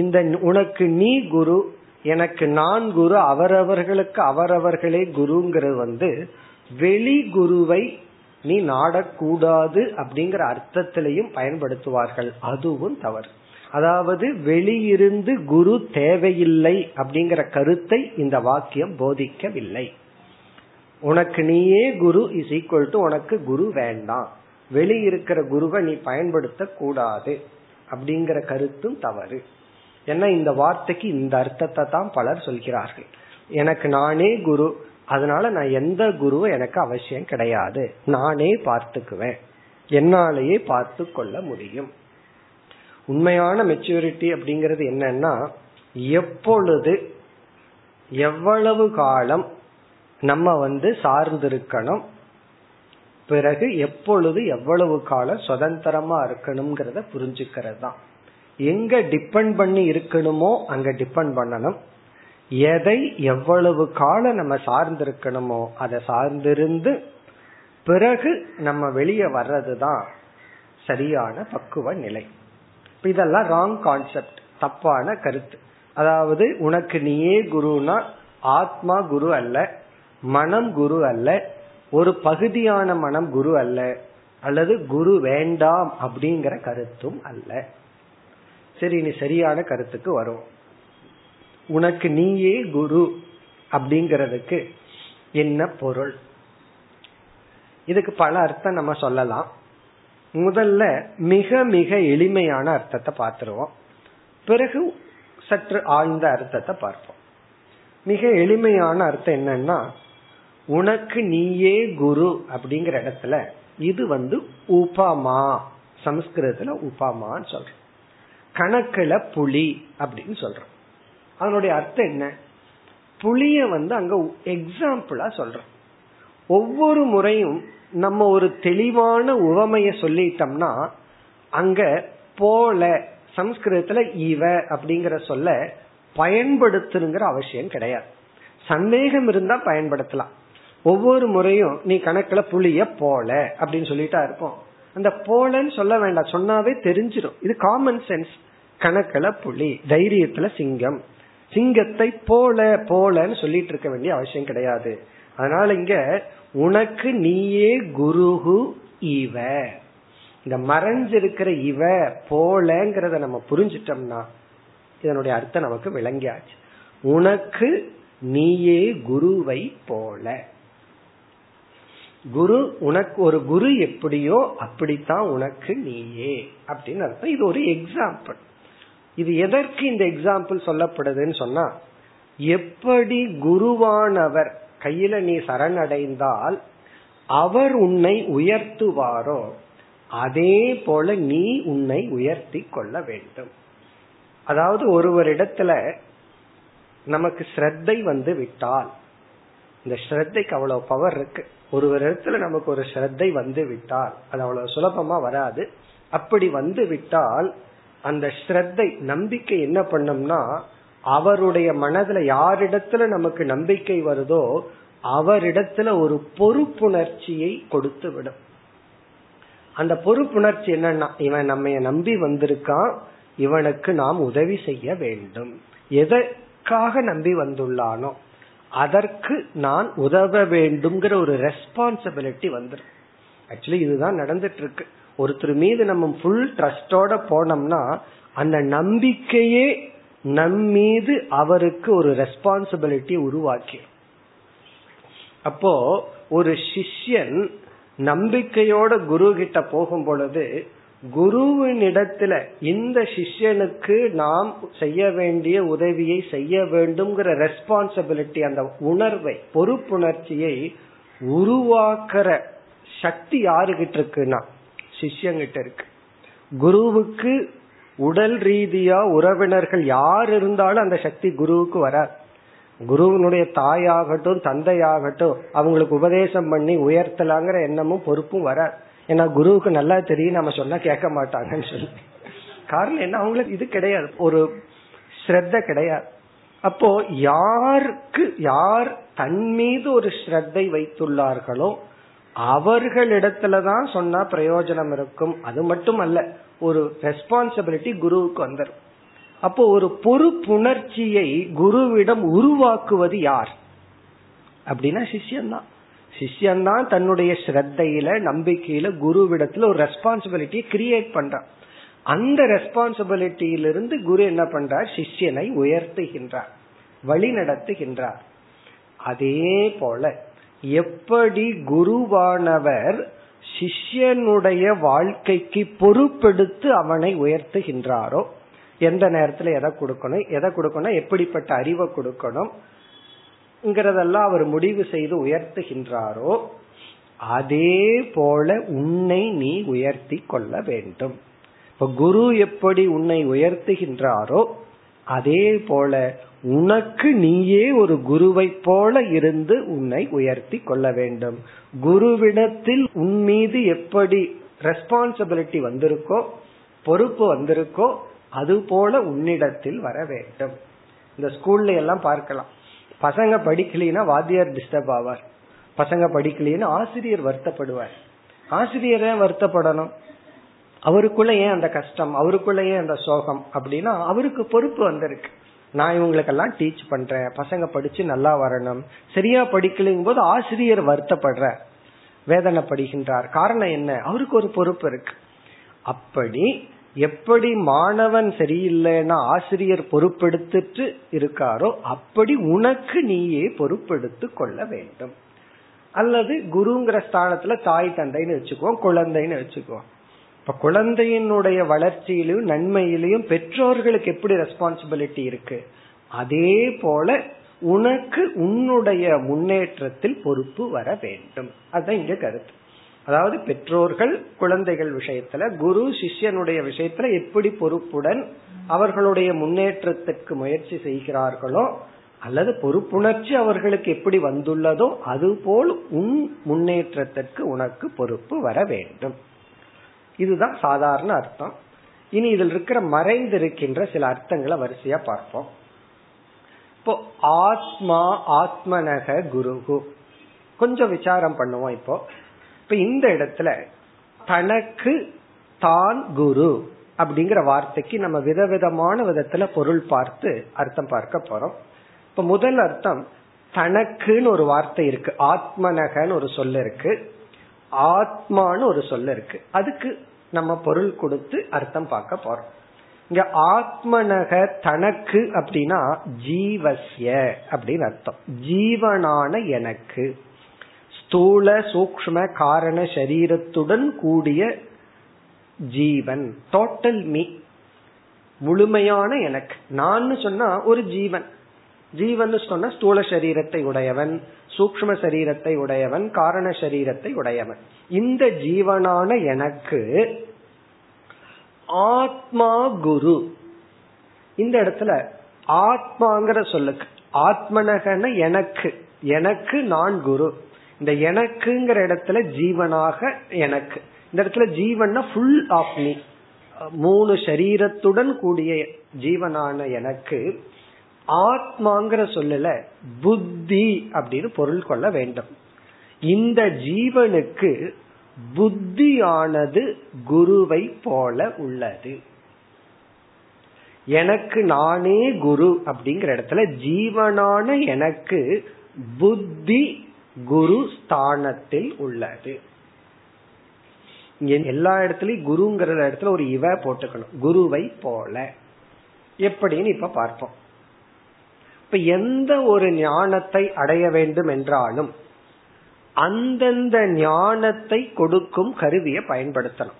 இந்த உனக்கு நீ குரு, எனக்கு நான் குரு, அவரவர்களுக்கு அவரவர்களே குருங்கிறது வந்து வெளி குருவை நீ நாடக்கூடாது அப்படிங்கிற அர்த்தத்திலையும் பயன்படுத்துவார்கள். அதுவும் தவறு. அதாவது வெளியிருந்து குரு தேவையில்லை அப்படிங்கிற கருத்தை இந்த வாக்கியம் போதிக்கவில்லை. உனக்கு நீயே குரு இஸ் ஈக்குவல் டு உனக்கு குரு வேண்டாம், வெளியிருக்கிற குருவை நீ பயன்படுத்த கூடாது அப்படிங்கிற கருத்தும் தவறு. ஏன்னா இந்த வார்த்தைக்கு இந்த அர்த்தத்தை தான் பலர் சொல்கிறார்கள். எனக்கு நானே குரு, அதனால நான் எந்த குருவை எனக்கு அவசியம் கிடையாது, நானே பார்த்துக்குவேன், என்னாலேயே பார்த்து கொள்ள முடியும். உண்மையான மெச்சூரிட்டி அப்படிங்கிறது என்னன்னா, எப்பொழுது எவ்வளவு காலம் நம்ம வந்து சார்ந்திருக்கணும், பிறகு எப்பொழுது எவ்வளவு காலம் சுதந்திரமா இருக்கணும்ங்கிறத புரிஞ்சுக்கிறது தான். எங்க டிபெண்ட் பண்ணி இருக்கணுமோ அங்க டிபெண்ட் பண்ணணும், எதை எவ்வளவு காலம் நம்ம சார்ந்திருக்கணுமோ அதை சார்ந்திருந்து பிறகு நம்ம வெளியே வர்றதுதான் சரியான பக்குவ நிலை. இதெல்லாம் ராங் கான்செப்ட், தப்பான கருத்து. அதாவது உனக்கு நீயே குருனா ஆத்மா குரு அல்ல, மனம் குரு அல்ல, ஒரு பகுதியான மனம் குரு அல்ல, அல்லது குரு வேண்டாம் அப்படிங்கிற கருத்தும் அல்ல. சரி, நீ சரியான கருத்துக்கு வரும். உனக்கு நீயே குரு அப்படிங்கிறதுக்கு என்ன பொருள்? இதுக்கு பல அர்த்தம் நம்ம சொல்லலாம். முதல்ல மிக மிக எளிமையான அர்த்தத்தை பார்த்துருவோம், பிறகு சற்று ஆழ்ந்த அர்த்தத்தை பார்ப்போம். மிக எளிமையான அர்த்தம் என்னன்னா, உனக்கு நீயே குரு அப்படிங்கிற இடத்துல இது வந்து உபமா, சமஸ்கிருதத்துல உபமான்னு சொல்றோம், கணக்குல புலி அப்படின்னு சொல்றோம். அதனுடைய அர்த்தம் என்ன? புலிய வந்து அங்க எக்ஸாம்பிளா சொல்றோம். ஒவ்வொரு முறையும் நம்ம ஒரு தெளிவான உவமைய சொல்லிட்டோம்னா அங்க போல சம்ஸ்கிருதத்துல இவ அப்படிங்கிற சொல்ல பயன்படுத்துங்கிற அவசியம் கிடையாது. சந்தேகம் இருந்தா பயன்படுத்தலாம். ஒவ்வொரு முறையும் நீ கணக்குல புளிய போல அப்படின்னு சொல்லிட்டா இருக்கும், அந்த போலன்னு சொல்ல வேண்டாம், சொன்னாவே தெரிஞ்சிடும். இது காமன் சென்ஸ். கணக்குல புலி, தைரியத்துல சிங்கம், சிங்கத்தை போல போலன்னு சொல்லிட்டு இருக்க வேண்டிய அவசியம் கிடையாது. அதனால இங்க உனக்கு நீயே குருஹு இவ, இந்த மறைஞ்சிருக்கிற இவ போலங்கிறத நம்ம புரிஞ்சிட்டோம்னா இதனுடைய அர்த்தம் நமக்கு விளங்கியாச்சு. உனக்கு நீயே குருவை போல, குரு உனக்கு ஒரு குரு எப்படியோ அப்படித்தான் உனக்கு நீயே அப்படின்னு அர்த்தம். இது ஒரு எக்ஸாம்பிள். இது எதற்கு இந்த எக்ஸாம்பிள் சொல்லப்படுதுன்னு சொன்னா, எப்படி குருவானவர் கையில நீ சரணடைந்தால் அவர் உன்னை உயர்த்துவாரோ அதே போல நீ உன்னை உயர்த்தி கொள்ள வேண்டும். அதாவது ஒருவரிடத்துல நமக்கு ஸ்ரத்தை வந்து விட்டால், இந்த ஸ்ரத்தைக்கு அவ்வளவு பவர் இருக்கு. ஒருவரிடத்துல நமக்கு ஒரு ஸ்ரத்தை வந்து விட்டால், அது அவ்வளவு சுலபமா வராது. அப்படி வந்து விட்டால் அந்த ஸ்ரத்தை, நம்பிக்கை என்ன பண்ணோம்னா, அவருடைய மனதுல யாரிடத்துல நமக்கு நம்பிக்கை வருதோ அவரிடத்துல ஒரு பொறுப்புணர்ச்சியை கொடுத்து விடும். அந்த பொறுப்புணர்ச்சி என்னன்னா, இவன் நம்ம நம்பி வந்திருக்கான், இவனுக்கு நாம் உதவி செய்ய வேண்டும். எதற்காக நம்பி வந்துள்ளானோ அதற்கு நான் உதவ வேண்டும்ங்கிற ஒரு ரெஸ்பான்சிபிலிட்டி வந்துடும். ஆக்சுவலி இதுதான் நடந்துட்டு இருக்கு. ஒருத்தர் மீது நம்ம ஃபுல் ட்ரஸ்டோட போனோம்னா அந்த நம்பிக்கையே நம் மீது அவருக்கு ஒரு ரெஸ்பான்சிபிலிட்டி உருவாக்கி, அப்போ ஒரு சிஷ்யன் நம்பிக்கையோட குரு கிட்ட போகும் பொழுது குருவின் இடத்துல இந்த சிஷ்யனுக்கு நாம் செய்ய வேண்டிய உதவியை செய்ய வேண்டும்ங்கிற ரெஸ்பான்சிபிலிட்டி, அந்த உணர்வை, பொறுப்புணர்ச்சியை உருவாக்குற சக்தி யாருகிட்ட இருக்குன்னா சிஷ்யங்கிட்ட இருக்கு. குருவுக்கு உடல் ரீதியா உறவினர்கள் யார் இருந்தாலும் அந்த சக்தி குருவுக்கு வராது. குருவினுடைய தாயாகட்டும் தந்தையாகட்டும் அவங்களுக்கு உபதேசம் பண்ணி உயர்த்தலாங்கிற எண்ணமும் பொறுப்பும் வராது. ஏன்னா குருவுக்கு நல்லா தெரியும் நம்ம சொன்னா கேட்க மாட்டாங்கன்னு சொல்லி. காரணம் என்ன, அவங்களுக்கு இது கிடையாது, ஒரு ஸ்ரத்த கிடையாது. அப்போ யாருக்கு யார் தன் மீது ஒரு ஸ்ரத்தை வைத்துள்ளார்களோ அவர்களிடத்துலதான் சொன்னா பிரயோஜனம் இருக்கும். அது மட்டும் அல்ல, ஒரு ரெஸ்பான்சிபிலிட்டி குருவுக்கு வந்துடும். அப்போ ஒரு பொறுப்புணர்ச்சியை குருவிடம் உருவாக்குவது யார் அப்படின்னா சிஷ்யன்தான். சிஷ்யன்தான் தன்னுடைய ஸ்ரத்தையில நம்பிக்கையில குருவிடத்துல ஒரு ரெஸ்பான்சிபிலிட்டியை கிரியேட் பண்றான். அந்த ரெஸ்பான்சிபிலிட்டியிலிருந்து குரு என்ன பண்றார், சிஷ்யனை உயர்த்துகின்றார், வழி நடத்துகின்றார். அதே போல எப்படி குருவானவர் சிஷ்யனுடைய வாழ்க்கைக்கு பொறுப்பெடுத்து அவனை உயர்த்துகின்றாரோ, எந்த நேரத்துல எதை கொடுக்கணும், எதை கொடுக்கணும், எப்படிப்பட்ட அறிவை கொடுக்கணும் ங்கிறதெல்லாம் அவர் முடிவு செய்து உயர்த்துகின்றாரோ, அதே போல உன்னை நீ உயர்த்தி கொள்ள வேண்டும். இப்ப குரு எப்படி உன்னை உயர்த்துகின்றாரோ அதே போல உனக்கு நீயே ஒரு குருவை போல இருந்து உன்னை உயர்த்தி கொள்ள வேண்டும். குருவிடத்தில் உன் மீது எப்படி ரெஸ்பான்சிபிலிட்டி வந்திருக்கோ, பொறுப்பு வந்திருக்கோ, அது போல உன்னிடத்தில் வர வேண்டும். இந்த ஸ்கூல்ல எல்லாம் பார்க்கலாம், பசங்க படிக்கலைன்னா வாத்தியார் டிஸ்டர்ப் ஆவார், பசங்க படிக்கலைன்னா ஆசிரியர் வருத்தப்படுவார். ஆசிரியரே வருத்தப்படணும், அவருக்குள்ள ஏன் அந்த கஷ்டம், அவருக்குள்ள ஏன் அந்த சோகம் அப்படின்னா அவருக்கு பொறுப்பு வந்திருக்கு. நான் இவங்களுக்கெல்லாம் டீச் பண்றேன், பசங்க படிச்சு நல்லா வரணும், சரியா படிக்கலைங்கும் போது ஆசிரியர் வருத்தப்படுற வேதனை படுகின்றார். காரணம் என்ன, அவருக்கு ஒரு பொறுப்பு இருக்கு. அப்படி எப்படி மாணவன் சரியில்லைன்னா ஆசிரியர் பொறுப்பெடுத்துட்டு இருக்காரோ அப்படி உனக்கு நீயே பொறுப்பெடுத்து கொள்ள வேண்டும். அல்லது குருங்கிற ஸ்தானத்துல தாய் தந்தைன்னு வச்சுக்குவோம், குழந்தைன்னு வச்சுக்குவோம். இப்ப குழந்தையினுடைய வளர்ச்சியிலும் நன்மையிலும் பெற்றோர்களுக்கு எப்படி ரெஸ்பான்சிபிலிட்டி இருக்கு, அதே போல உனக்கு உன்னுடைய முன்னேற்றத்தில் பொறுப்பு வர வேண்டும். அதுதான் இங்க கருத்து. அதாவது பெற்றோர்கள் குழந்தைகள் விஷயத்துல, குரு சிஷ்யனுடைய விஷயத்துல எப்படி பொறுப்புடன் அவர்களுடைய முன்னேற்றத்திற்கு முயற்சி செய்கிறார்களோ, அல்லது பொறுப்புணர்ச்சி அவர்களுக்கு எப்படி வந்துள்ளதோ அதுபோல் உன் முன்னேற்றத்திற்கு உனக்கு பொறுப்பு வர வேண்டும். இதுதான் சாதாரண அர்த்தம். இனி இதில் இருக்கிற மறைந்திருக்கின்ற சில அர்த்தங்களை வரிசையா பார்ப்போம். இப்போ ஆத்மா ஆத்மனக குருகு கொஞ்சம் விசாரம் பண்ணுவோம். இப்போ இப்ப இந்த இடத்துல தனக்கு தான் குரு அப்படிங்கிற வார்த்தைக்கு நம்ம விதவிதமான விதத்துல பொருள் பார்த்து அர்த்தம் பார்க்க போறோம். இப்ப முதல் அர்த்தம், தனக்குன்னு ஒரு வார்த்தை இருக்கு, ஆத்மனகன்னு ஒரு சொல்ல இருக்கு, ஆத்மான்னு ஒரு சொல்ல இருக்கு, அதுக்கு நம்ம பொருள் கொடுத்து அர்த்தம் பார்க்க போறோம். இங்க ஆத்மனக தனக்கு அப்படின்னா ஜீவஸ்ய அப்படின்னு அர்த்தம், ஜீவனான எனக்கு, ஸ்தூல சூக்ஷ்ம காரண சரீரத்துடன் கூடிய ஜீவன், டோட்டல் மீ முழுமையான எனக்கு. நான் சொன்னா ஒரு ஜீவன், ஜீவன் சொன்னா ஸ்தூல சரீரத்தை உடையவன், சூக்ஷ்ம சரீரத்தை உடையவன், காரண சரீரத்தை உடையவன். இந்த ஜீவனான எனக்கு ஆத்மா குரு. இந்த இடத்துல ஆத்மாங்கிற சொல்லுக்கு ஆத்மனகன எனக்கு, எனக்கு நான் குரு. இந்த எனக்குங்கிற இடத்துல ஜீவனாக எனக்கு, இந்த இடத்துல ஜீவன்னா ஃபுல் ஆஃப் மீ, மூணு சரீரத்துடன் கூடிய ஜீவனான எனக்கு ஆத்மாங்கிற சொல்லல புத்தி அப்படின்னு பொருள் கொள்ள வேண்டும். இந்த ஜீவனுக்கு புத்தியானது குருவை போல உள்ளது. எனக்கு நானே குரு அப்படிங்கிற இடத்துல ஜீவனான எனக்கு புத்தி குரு ஸ்தானத்தில் உள்ளது. எல்லா இடத்துலயும் குருங்கிற இடத்துல ஒரு இவ போட்டுக்கணும், குருவை போல. எப்படின்னு இப்ப பார்ப்போம். இப்ப எந்த ஒரு ஞானத்தை அடைய வேண்டும் என்றாலும் அந்தந்த ஞானத்தை கொடுக்கும் கருவியை பயன்படுத்தணும்.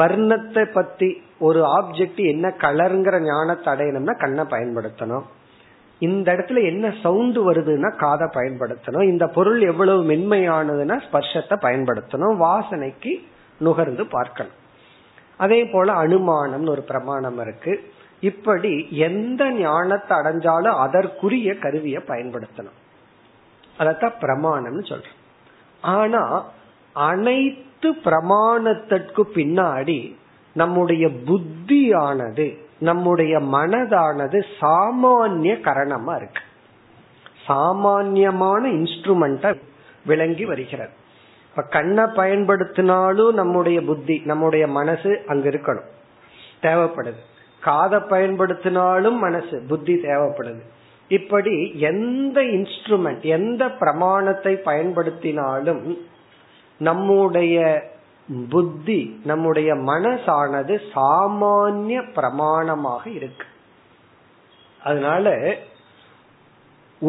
வர்ணத்தை பத்தி ஒரு ஆப்ஜெக்ட் என்ன கலருங்கிற ஞானத்தை அடையணும்னா கண்ணை பயன்படுத்தணும். இந்த இடத்துல என்ன சவுண்ட் வருதுன்னா காதை பயன்படுத்தணும். இந்த பொருள் எவ்வளவு மென்மையானதுன்னா ஸ்பர்ஷத்தை பயன்படுத்தணும், வாசனைக்கு நுகர்ந்து பார்க்கணும். அதே போல அனுமானம்னு ஒரு பிரமாணம் இருக்கு, இப்படி எந்த ஞானத்தை அடைஞ்சாலும் அதற்குரிய கருவியை பயன்படுத்தணும். அதத்தான் பிரமாணம்னு சொல்றோம். ஆனா அனைத்து பிரமாணத்திற்கு பின்னாடி நம்முடைய புத்தியானது, நம்முடைய மனதானது சாமானிய காரணமா இருக்கு, சாமானியமான இன்ஸ்ட்ருமெண்டா விளங்கி வருகிறது. இப்ப கண்ணை பயன்படுத்தினாலும் நம்முடைய புத்தி, நம்முடைய மனசு அங்க இருக்கணும், தேவைப்படுது. காதை பயன்படுத்தினாலும் மனசு, புத்தி தேவைப்படுது. இப்படி எந்த இன்ஸ்ட்ருமெண்ட், எந்த பிரமாணத்தை பயன்படுத்தினாலும் நம்முடைய புத்தி, நம்முடைய மனசானது சாமானிய பிரமாணமாக இருக்கு. அதனால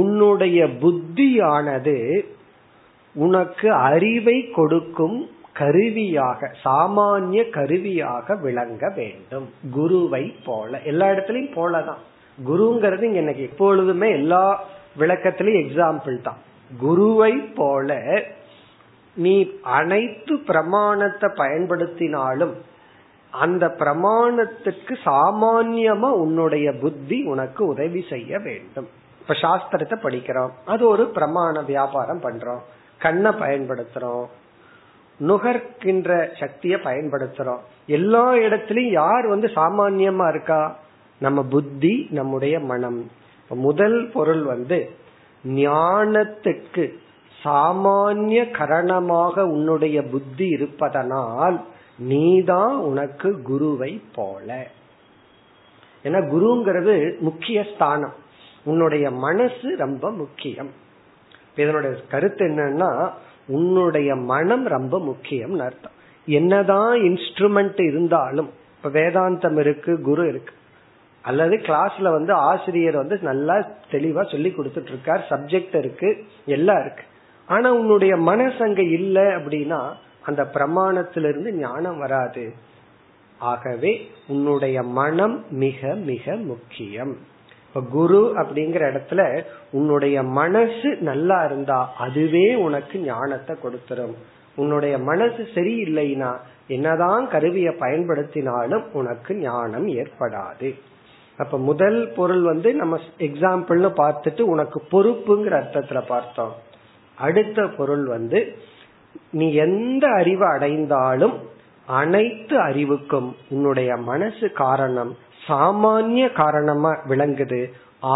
உன்னுடைய புத்தியானது உனக்கு அறிவை கொடுக்கும் கருவியாக, சாமானிய கருவியாக விளங்க வேண்டும். குருவை போல எல்லா இடத்துலயும் போலதான். குருங்கிறது இங்க எனக்கு எப்பொழுதுமே எல்லா விளக்கத்திலயும் எக்ஸாம்பிள் தான். குருவை போல நீ அனைத்து பிரமாணத்தை பயன்படுத்தினாலும் அந்த பிரமாணத்துக்கு சாமானியமா உன்னுடைய புத்தி உனக்கு உதவி செய்ய வேண்டும். இப்ப சாஸ்திரத்தை படிக்கிறோம், அது ஒரு பிரமாண வியாபாரம் பண்றோம், கண்ணை பயன்படுத்துறோம், நுகர்கின்ற சக்தியை பயன்படுத்துறோம். எல்லா இடத்திலயும் யார் வந்து சாமானியமா இருக்கா? நம்ம புத்தி, நம்முடைய மனம். முதல் பொருள் வந்து ஞானத்துக்கு சாமானிய காரணமாக உன்னுடைய புத்தி இருப்பதனால் நீதான் உனக்கு குருவை போல. ஏன்னா குருங்கிறது முக்கிய ஸ்தானம், உன்னுடைய மனசு ரொம்ப முக்கியம். இதனுடைய கருத்து என்னன்னா உன்னுடைய மனம் ரொம்ப முக்கியம் அர்த்தம். என்னதான் இன்ஸ்ட்ருமெண்ட் இருந்தாலும், இப்ப வேதாந்தம் இருக்கு, குரு இருக்கு, அல்லது கிளாஸ்ல வந்து ஆசிரியர் வந்து நல்லா தெளிவா சொல்லி கொடுத்துட்டு இருக்கார், சப்ஜெக்ட் இருக்கு, எல்லாம் இருக்கு. ஆனா உன்னுடைய மனசங்க இல்லை அப்படின்னா அந்த பிரமாணத்திலிருந்து ஞானம் வராது. ஆகவே உன்னுடைய மனம் மிக மிக முக்கியம். குரு அப்படிங்கிற இடத்துல உன்னுடைய மனசு நல்லா இருந்தா அதுவே உனக்கு ஞானத்தை கொடுத்துரும். உன்னுடைய மனசு சரியில்லைன்னா என்னதான் கருவியை பயன்படுத்தினாலும் உனக்கு ஞானம் ஏற்படாது. அப்ப முதல் பொருள் வந்து நம்ம எக்ஸாம்பிள்னு பார்த்துட்டு உனக்கு பொறுப்புங்கிற அர்த்தத்துல பார்த்தோம். அடுத்த பொருள் வந்து நீ எந்த அறிவு அடைந்தாலும் அனைத்து அறிவுக்கும் உன்னுடைய மனசு காரணம், சாமானிய காரணமா விளங்குது.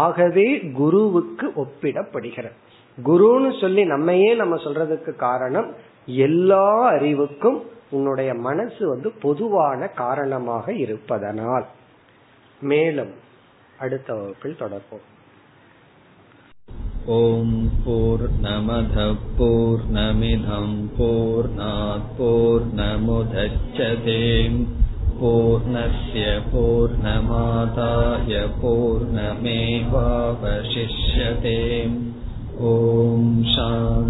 ஆகவே குருவுக்கு ஒப்பிடப்படுகிறது. குருன்னு சொல்லி நம்மையே நம்ம சொல்றதுக்கு காரணம் எல்லா அறிவுக்கும் உன்னுடைய மனசு வந்து பொதுவான காரணமாக இருப்பதனால். மேலும் அடுத்த வகுப்பில் தொடர்போம். ஓம் பூர்ணமத் பூர்ணமிதம் பூர்ணாத் பூர்ணமுதச்யதே பூர்ணஸ்ய பூர்ணமாதாய பூர்ணமேவாவசிஷ்யதே. ஓம் சாந்தி.